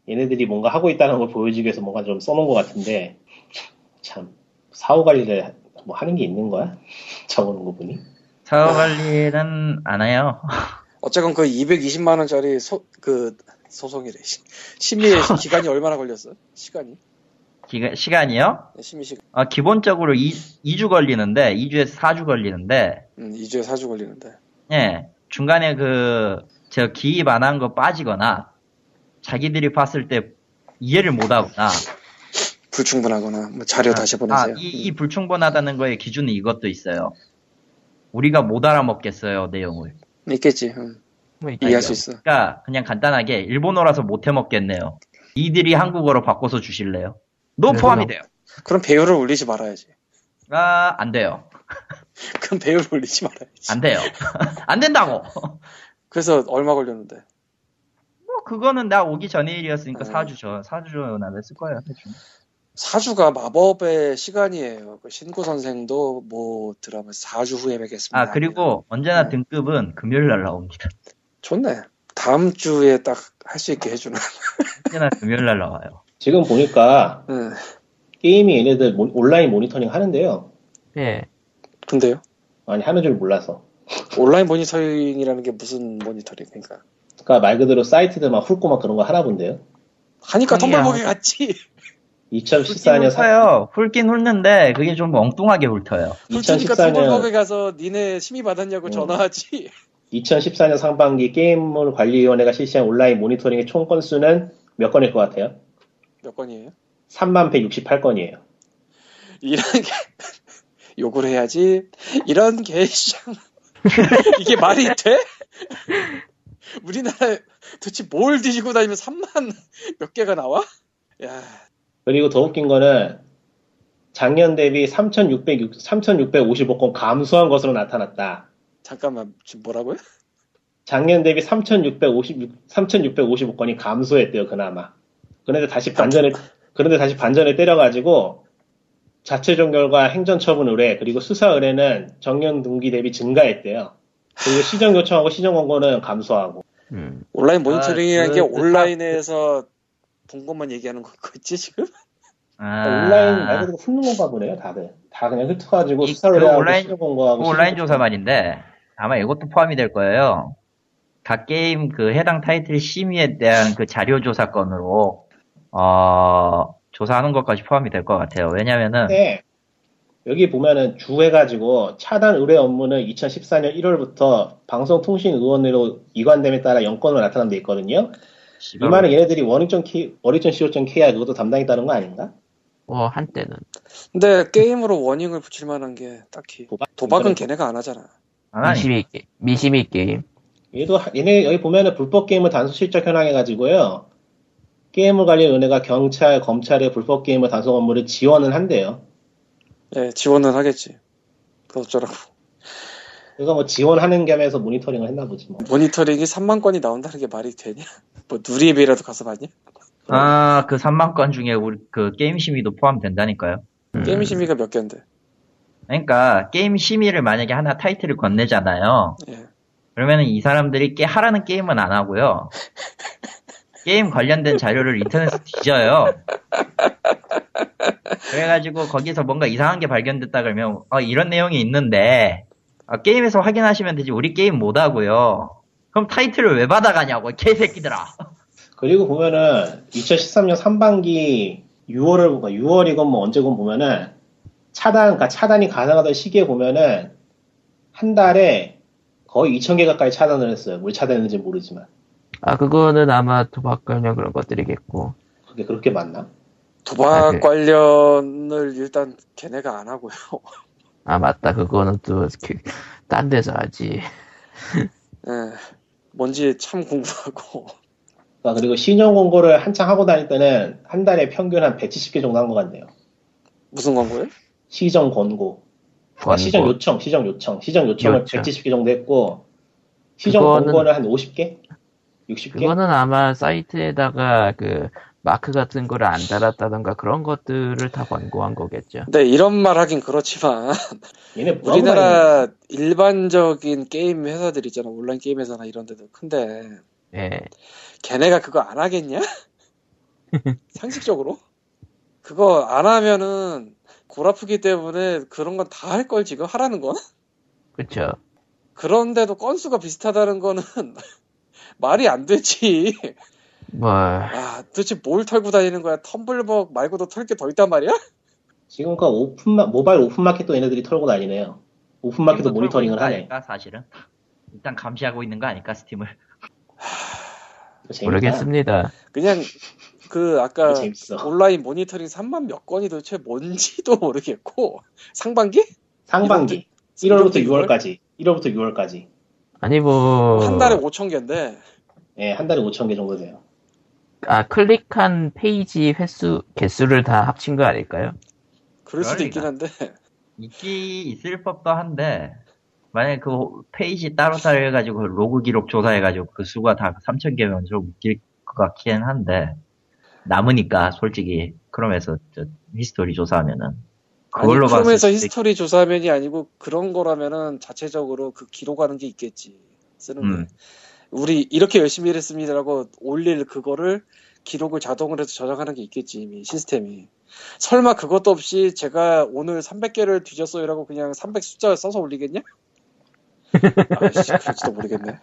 얘네들이 뭔가 하고 있다는 걸 보여주기 위해서 뭔가 좀 써놓은 것 같은데, 참, 사후 관리를 뭐 하는 게 있는 거야? 적어놓은 거 보니? 사후 관리는 안 해요. 어쨌건 그 이백이십만 원짜리 소, 그, 소송이래. 심의 기간이 얼마나 걸렸어? 시간이? 기가, 시간이요? 네, 심의 시간. 아, 기본적으로 이 주 걸리는데, 이 주에서 사 주 걸리는데. 음, 이 주에서 사 주 걸리는데. 예. 중간에 그, 제가 기입 안 한 거 빠지거나, 자기들이 봤을 때 이해를 못 하거나. 불충분하거나, 뭐 자료 아, 다시 보내세요. 아, 이, 이 불충분하다는 거의 기준은 이것도 있어요. 우리가 못 알아먹겠어요, 내용을. 있겠지, 응. 뭐 이해할 수 있어. 그러니까 그냥 간단하게 일본어라서 못 해먹겠네요. 이들이 한국어로 바꿔서 주실래요? 너 포함이 돼요. 그럼 배율을 올리지 말아야지. 아, 안 돼요. 그럼 배율을 올리지 말아야지. 안 돼요. 안 된다고. 그래서 얼마 걸렸는데? 뭐 그거는 나 오기 전에 일이었으니까 네. 사 주 전, 사 주 전에 냈을 거예요. 대충. 사 주가 마법의 시간이에요. 신구 선생도 뭐 드라마 사 주 후에 뵙겠습니다. 아 그리고 언제나 네. 등급은 금요일 날 나옵니다. 좋네. 다음 주에 딱 할 수 있게 해주는. 언제나 금요일 날 나와요. 지금 보니까 음. 게임이 얘네들 모, 온라인 모니터링 하는데요. 예. 근데요? 아니 하는 줄 몰라서. 온라인 모니터링이라는 게 무슨 모니터링인가? 그러니까 말 그대로 사이트들 막 훑고 막 그런 거 하나 본데요. 하니까 덤벌보기 같지. 이천십사 년 사요. 훑긴 훑는데 그게 좀 엉뚱하게 훑어요. 훑으니까 덤벌보기 가서 니네 심의 받았냐고 음. 전화하지. 이천십사 년 상반기 게임물 관리위원회가 실시한 온라인 모니터링의 총 건수는 몇 건일 것 같아요? 몇 건이에요? 삼만 백육십팔 건이에요. 이런 게 욕을 해야지. 이런 개시장 이게 말이 돼? 우리나라에 도대체 뭘 뒤지고 다니면 삼만 몇 개가 나와? 야. 그리고 더 웃긴 거는 작년 대비 삼천육백오십오 건 감소한 것으로 나타났다. 잠깐만, 지금 뭐라고요? 작년 대비 삼천육백오십오 건이 감소했대요, 그나마. 그런데 다시 반전에, 그런데 다시 반전에 때려가지고, 자체적 결과 행정처분 의뢰, 그리고 수사 의뢰는 정년 등기 대비 증가했대요. 그리고 시정 요청하고 시정 권고는 감소하고. 음. 온라인 모니터링이라는 아, 게 온라인에서 본 것만 얘기하는 거겠지, 지금? 아. 온라인 말 그대로 훑는 건가 보네요, 다들. 다 그냥 흩어가지고 수사를 하고 시정 권고하고. 그 온라인 조사만인데, 아마 이것도 포함이 될 거예요. 각 게임 그 해당 타이틀 심의에 대한 그 자료 조사 건으로, 어, 조사하는 것까지 포함이 될 것 같아요. 왜냐면은. 네. 여기 보면은 주해가지고 차단 의뢰 업무는 이천십사 년 일 월부터 방송통신의원으로 이관됨에 따라 영권으로 나타난 데 있거든요. 이 말은 얘네들이 원익.co.kr 그것도 담당했다는 거 아닌가? 어, 한때는. 근데 게임으로 원익을 붙일 만한 게 딱히. 도박? 도박은 걔네가 안 하잖아. 아, 미심이 게임. 미심이 게임. 얘도, 얘네, 여기 보면은 불법 게임을 단속 실적 현황해가지고요. 게임을 관리한 은혜가 경찰, 검찰의 불법 게임을 단속 업무를 지원을 한대요. 예, 지원은 하겠지. 그 어쩌라고. 그러니까 뭐 지원하는 겸해서 모니터링을 했나 보지 뭐. 모니터링이 삼만 건이 나온다는 게 말이 되냐? 뭐 누리앱이라도 가서 봤냐? 아, 그 삼만 건 중에 우리 그 게임 심의도 포함된다니까요. 음. 게임 심의가 몇 개인데? 그러니까 게임 심의를 만약에 하나 타이틀을 건네잖아요. 예. 그러면은 이 사람들이 게, 하라는 게임은 안 하고요. 게임 관련된 자료를 인터넷에 뒤져요. 그래가지고 거기서 뭔가 이상한 게 발견됐다 그러면 어, 이런 내용이 있는데 어, 게임에서 확인하시면 되지 우리 게임 못 하고요. 그럼 타이틀을 왜 받아가냐고 개새끼들아. 그리고 보면은 이천십삼 년 상반기 유월을 보면 유월이건 뭐 언제건 보면은 차단 그러니까 차단이 가능하던 시기에 보면은 한 달에 거의 이천 개 가까이 차단을 했어요. 뭘 차단했는지 모르지만. 아 그거는 아마 도박 관련 그런 것들이겠고. 그게 그렇게 맞나? 도박 아, 그... 관련을 일단 걔네가 안 하고요. 아 맞다 그거는 또 딴 데서 하지. 네, 뭔지 참 공부하고. 아, 그리고 신용 광고를 한창 하고 다닐 때는 한 달에 평균 한 백칠십 개 정도 한 것 같네요. 무슨 광고요? 시정 권고. 아, 시정 요청, 시정 요청, 시정 요청을 요청. 백칠십 개 정도 했고 시정 그거는... 권고를 한 오십 개? 육십 개? 그거는 아마 사이트에다가 그. 마크 같은 걸 안 달았다던가 그런 것들을 다 권고한 거겠죠. 근데 네, 이런 말 하긴 그렇지만 얘네 우리나라 일반적인 게임 회사들 있잖아. 온라인 게임 회사나 이런 데도 큰데 네. 걔네가 그거 안 하겠냐? 상식적으로? 그거 안 하면은 골 아프기 때문에 그런 건 다 할 걸 지금 하라는 건? 그렇죠. 그런데도 건수가 비슷하다는 거는 말이 안 되지. 뭐. 아, 도대체 뭘 털고 다니는 거야? 텀블벅 말고도 털 게 더 있단 말이야? 지금까 오픈, 모바일 오픈마켓도 얘네들이 털고 다니네요. 오픈마켓도 모니터링을 하네. 사실은. 일단 감시하고 있는 거 아닐까, 스팀을. 하... 모르겠습니다. 그냥, 그, 아까 온라인 모니터링 삼만 몇 건이 도대체 뭔지도 모르겠고, 상반기? 상반기. 일 월부터 유월까지. 일 월부터 유월까지. 아니, 뭐. 한 달에 오천 개인데. 예, 한 달에 오천 개 정도 돼요. 아, 클릭한 페이지 횟수, 개수를 다 합친 거 아닐까요? 그럴 수도 있긴 한데. 있긴 있을 법도 한데, 만약에 그 페이지 따로따로 해가지고 로그 기록 조사해가지고 그 수가 다 삼천 개면 좀 웃길 것 같긴 한데, 남으니까, 솔직히, 크롬에서 저 히스토리 조사하면은. 그걸로 아니, 크롬에서 히스토리 있... 조사하면이 아니고 그런 거라면은 자체적으로 그 기록하는 게 있겠지. 쓰는 음. 게. 우리 이렇게 열심히 일했습니다라고 올릴 그거를 기록을 자동으로 해서 저장하는 게 있겠지 이미 시스템이. 설마 그것도 없이 제가 오늘 삼백 개를 뒤졌어요라고 그냥 삼백 숫자를 써서 올리겠냐? 아이씨 그럴지도 모르겠네.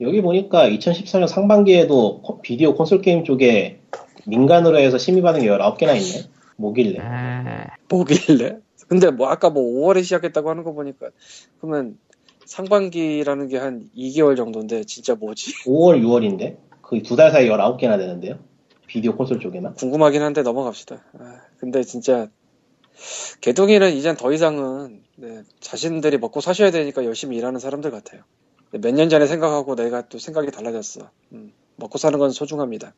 여기 보니까 이천십사 년 상반기에도 비디오 콘솔 게임 쪽에 민간으로 해서 심의받은 게 열아홉 개나 있네. 뭐길래? 뭐길래? 근데 뭐 아까 뭐 오월에 시작했다고 하는 거 보니까 그러면 상반기라는 게 한 이 개월 정도인데 진짜 뭐지? 오월, 유월인데? 거의 두 달 사이 열아홉 개나 되는데요? 비디오 콘솔 쪽에나? 궁금하긴 한데 넘어갑시다. 아, 근데 진짜 개둥이는 이젠 더 이상은 네, 자신들이 먹고 사셔야 되니까 열심히 일하는 사람들 같아요. 몇 년 전에 생각하고 내가 또 생각이 달라졌어. 음, 먹고 사는 건 소중합니다.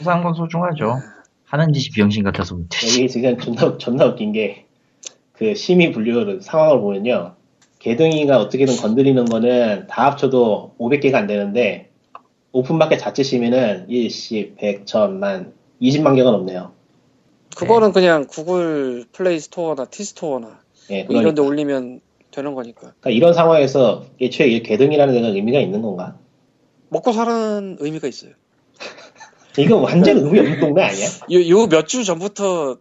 먹고 사는 건 소중하죠. 아, 하는 짓이 비영신 같아서 못했지. 여기 지금 존나, 존나 웃긴 게, 그 심의 분류 상황을 보면요. 개둥이가 어떻게든 건드리는 거는 다 합쳐도 오백 개가 안 되는데, 오픈마켓 자체 심의는 일, 십, 백, 천만, 이십만 개가 넘네요. 그거는 네. 그냥 구글 플레이 스토어나 티스토어나 네, 뭐 이런 데 올리면 되는 거니까. 그러니까 이런 상황에서 애초에 개등이라는 데가 의미가 있는 건가? 먹고 사는 의미가 있어요. 이거 완전 의미 없는 동네 아니야? 요, 요 몇 주 전부터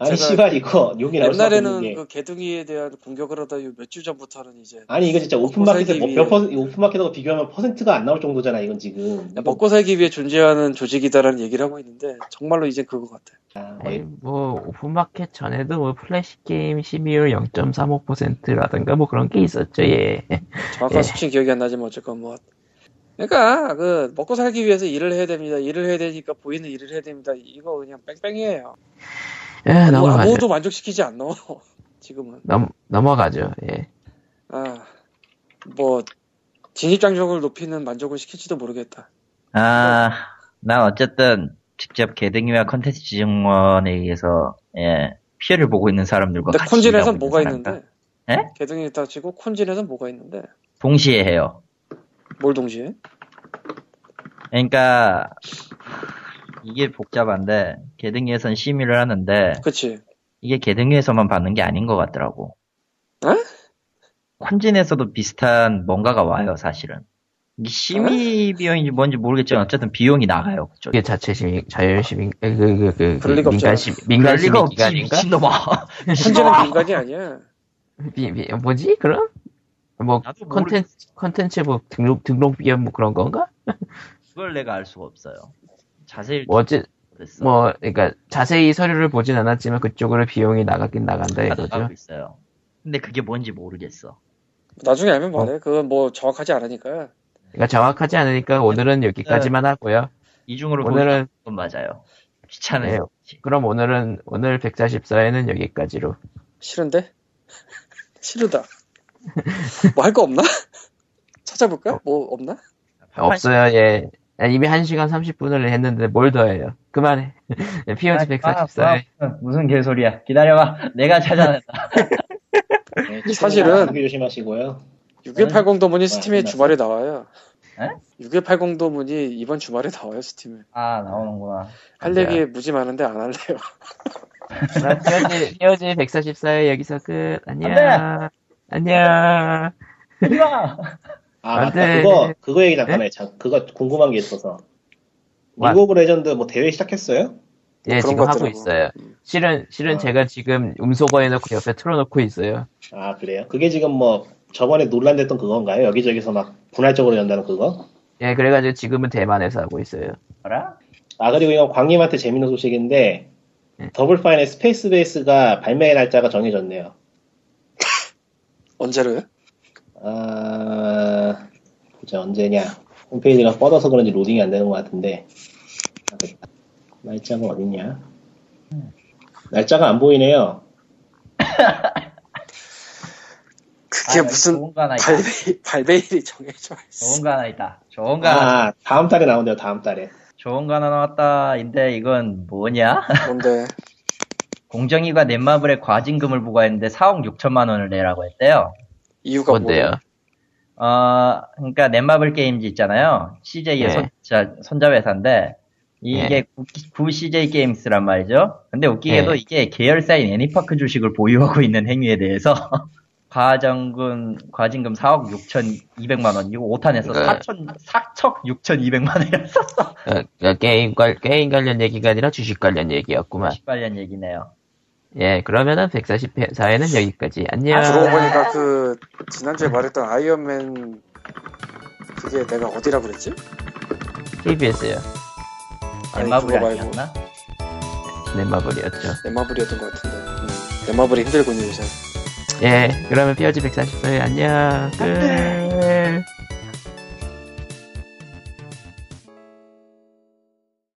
아니 씨발 이거 욕이 나올 수 없는 게 옛날에는 그 개등이에 대한 공격을 하다 요 몇 주 전부터는 이제 아니 이거 진짜 오픈마켓에 뭐, 몇 퍼센트, 오픈마켓하고 비교하면 퍼센트가 안 나올 정도잖아 이건 지금. 먹고 살기 위해 존재하는 조직이다라는 얘기를 하고 있는데 정말로 이제 그거 같아. 아, 아니, 뭐 오픈마켓 전에도 뭐 플래시 게임 심의율 영 점 삼오 퍼센트라든가 뭐 그런 게 있었죠. 예. 정확한 예. 수치는 기억이 안 나지만 어쨌건 뭐. 그러니까 그 먹고 살기 위해서 일을 해야 됩니다. 일을 해야 되니까 보이는 일을 해야 됩니다. 이거 그냥 뺑뺑이에요. 예, 아무, 아무도 만족시키지 않나 지금은. 넘 넘어가죠. 예. 아, 뭐 진입장벽을 높이는 만족을 시킬지도 모르겠다. 아, 난 어쨌든 직접 개등이와 컨텐츠 지정원에 의해서 예 피해를 보고 있는 사람들과 같이. 근데 콘진에서 뭐가 사람과? 있는데? 예? 개등이 다 치고 콘진에서 뭐가 있는데? 동시에 해요. 뭘 동시에? 그러니까 이게 복잡한데 개등위에선 심의를 하는데 그치. 이게 개등위에서만 받는 게 아닌 것 같더라고. 에? 콘진에서도 비슷한 뭔가가 와요 사실은. 이게 심의 에? 비용인지 뭔지 모르겠지만 어쨌든 비용이 나가요. 그게 자체 심의, 자율 심의, 그, 그, 그, 그 민간 심의, 민간 심의 기간인가? 미친놈아. 콘진은 민간이 아니야. 미, 미, 뭐지 그럼? 뭐 컨텐츠 컨텐츠 뭐 등록 등록 비용 뭐 그런 건가? 그걸 내가 알 수가 없어요. 자세히 뭐 어째 뭐 그러니까 자세히 서류를 보진 않았지만 그쪽으로 비용이 나가긴 나간다 이거죠. 있어요. 근데 그게 뭔지 모르겠어. 나중에 알면 말해. 어. 그건 뭐 정확하지 않으니까. 그러니까 정확하지 않으니까 오늘은 여기까지만 하고요. 이중으로 오늘은 건 맞아요. 귀찮아요. 네. 그럼 오늘은 오늘 백사십사에는 여기까지로. 싫은데? 싫다. 뭐 할 거 없나? 찾아볼까? 뭐 없나? 없어요. 예. 이미 한 시간 삼십 분을 했는데 뭘 더 해요. 그만해. 피오지 백사십사. 무슨 개소리야. 기다려봐. 내가 찾아낸다. 네, 사실은 조심하시고요. 육일팔공 도문이 스팀에 주말에 나와요. 에? 육일팔공 도문이 이번 주말에 나와요. 스팀에. 아 나오는구나. 할 얘기 무지 많은데 안 할래요. 피오지 피오지 백사십사에 여기서 끝. 안녕. 안녕. 이봐. 아, 그거 그거 얘기 잠깐만 해. 자, 그거 궁금한 게 있어서. 리그 오브 레전드 뭐 대회 시작했어요? 예, 지금 하고 있어요. 실은 실은 아. 제가 지금 음소거 해놓고 옆에 틀어놓고 있어요. 아, 그래요? 그게 지금 뭐 저번에 논란됐던 그건가요? 여기저기서 막 분할적으로 연다는 그거? 예, 그래가지고 지금은 대만에서 하고 있어요. 알아? 아, 그리고 이거 광님한테 재밌는 소식인데 예. 더블 파인의 스페이스 베이스가 발매 날짜가 정해졌네요. 언제로요? 아, 이제 언제냐. 홈페이지가 뻗어서 그런지 로딩이 안 되는 것 같은데. 날짜가 어딨냐? 날짜가 안 보이네요. 그게 아, 무슨 발베일, 발베일이 정해져 있어. 좋은 거 하나 있다. 좋은 거 하나. 아, 다음 달에 나온대요, 다음 달에. 좋은 거 하나 나왔다인데, 이건 뭐냐? 뭔데? 공정위가 넷마블에 과징금을 부과했는데 사억 육천만 원을 내라고 했대요. 이유가 뭔데요? 어, 그러니까 넷마블 게임즈 있잖아요. 씨제이의 네. 손, 자, 손자회사인데 이게 네. 구, 구 씨제이 게임스란 말이죠. 근데 웃기게도 네. 이게 계열사인 애니파크 주식을 보유하고 있는 행위에 대해서 과정금, 과징금 사억 육천이백만 원이고 오탄에서 그러니까, 사천, 사억 육천이백만 원이라 썼어. 그러니까 게임, 게임 관련 얘기가 아니라 주식 관련 얘기였구만. 주식 관련 얘기네요. 예, 그러면은 백사십사회는 여기까지. 안녕. 아, 그러고 보니까 그 지난주에 말했던 아이언맨 그게 내가 어디라고 그랬지? 케이비에스요. 넷마블이 아니었나? 넷마블이었죠. 넷마블이었던 것 같은데. 넷마블이 힘들군요 요새. 예, 그러면 피어지 백사십사회 안녕. 끝.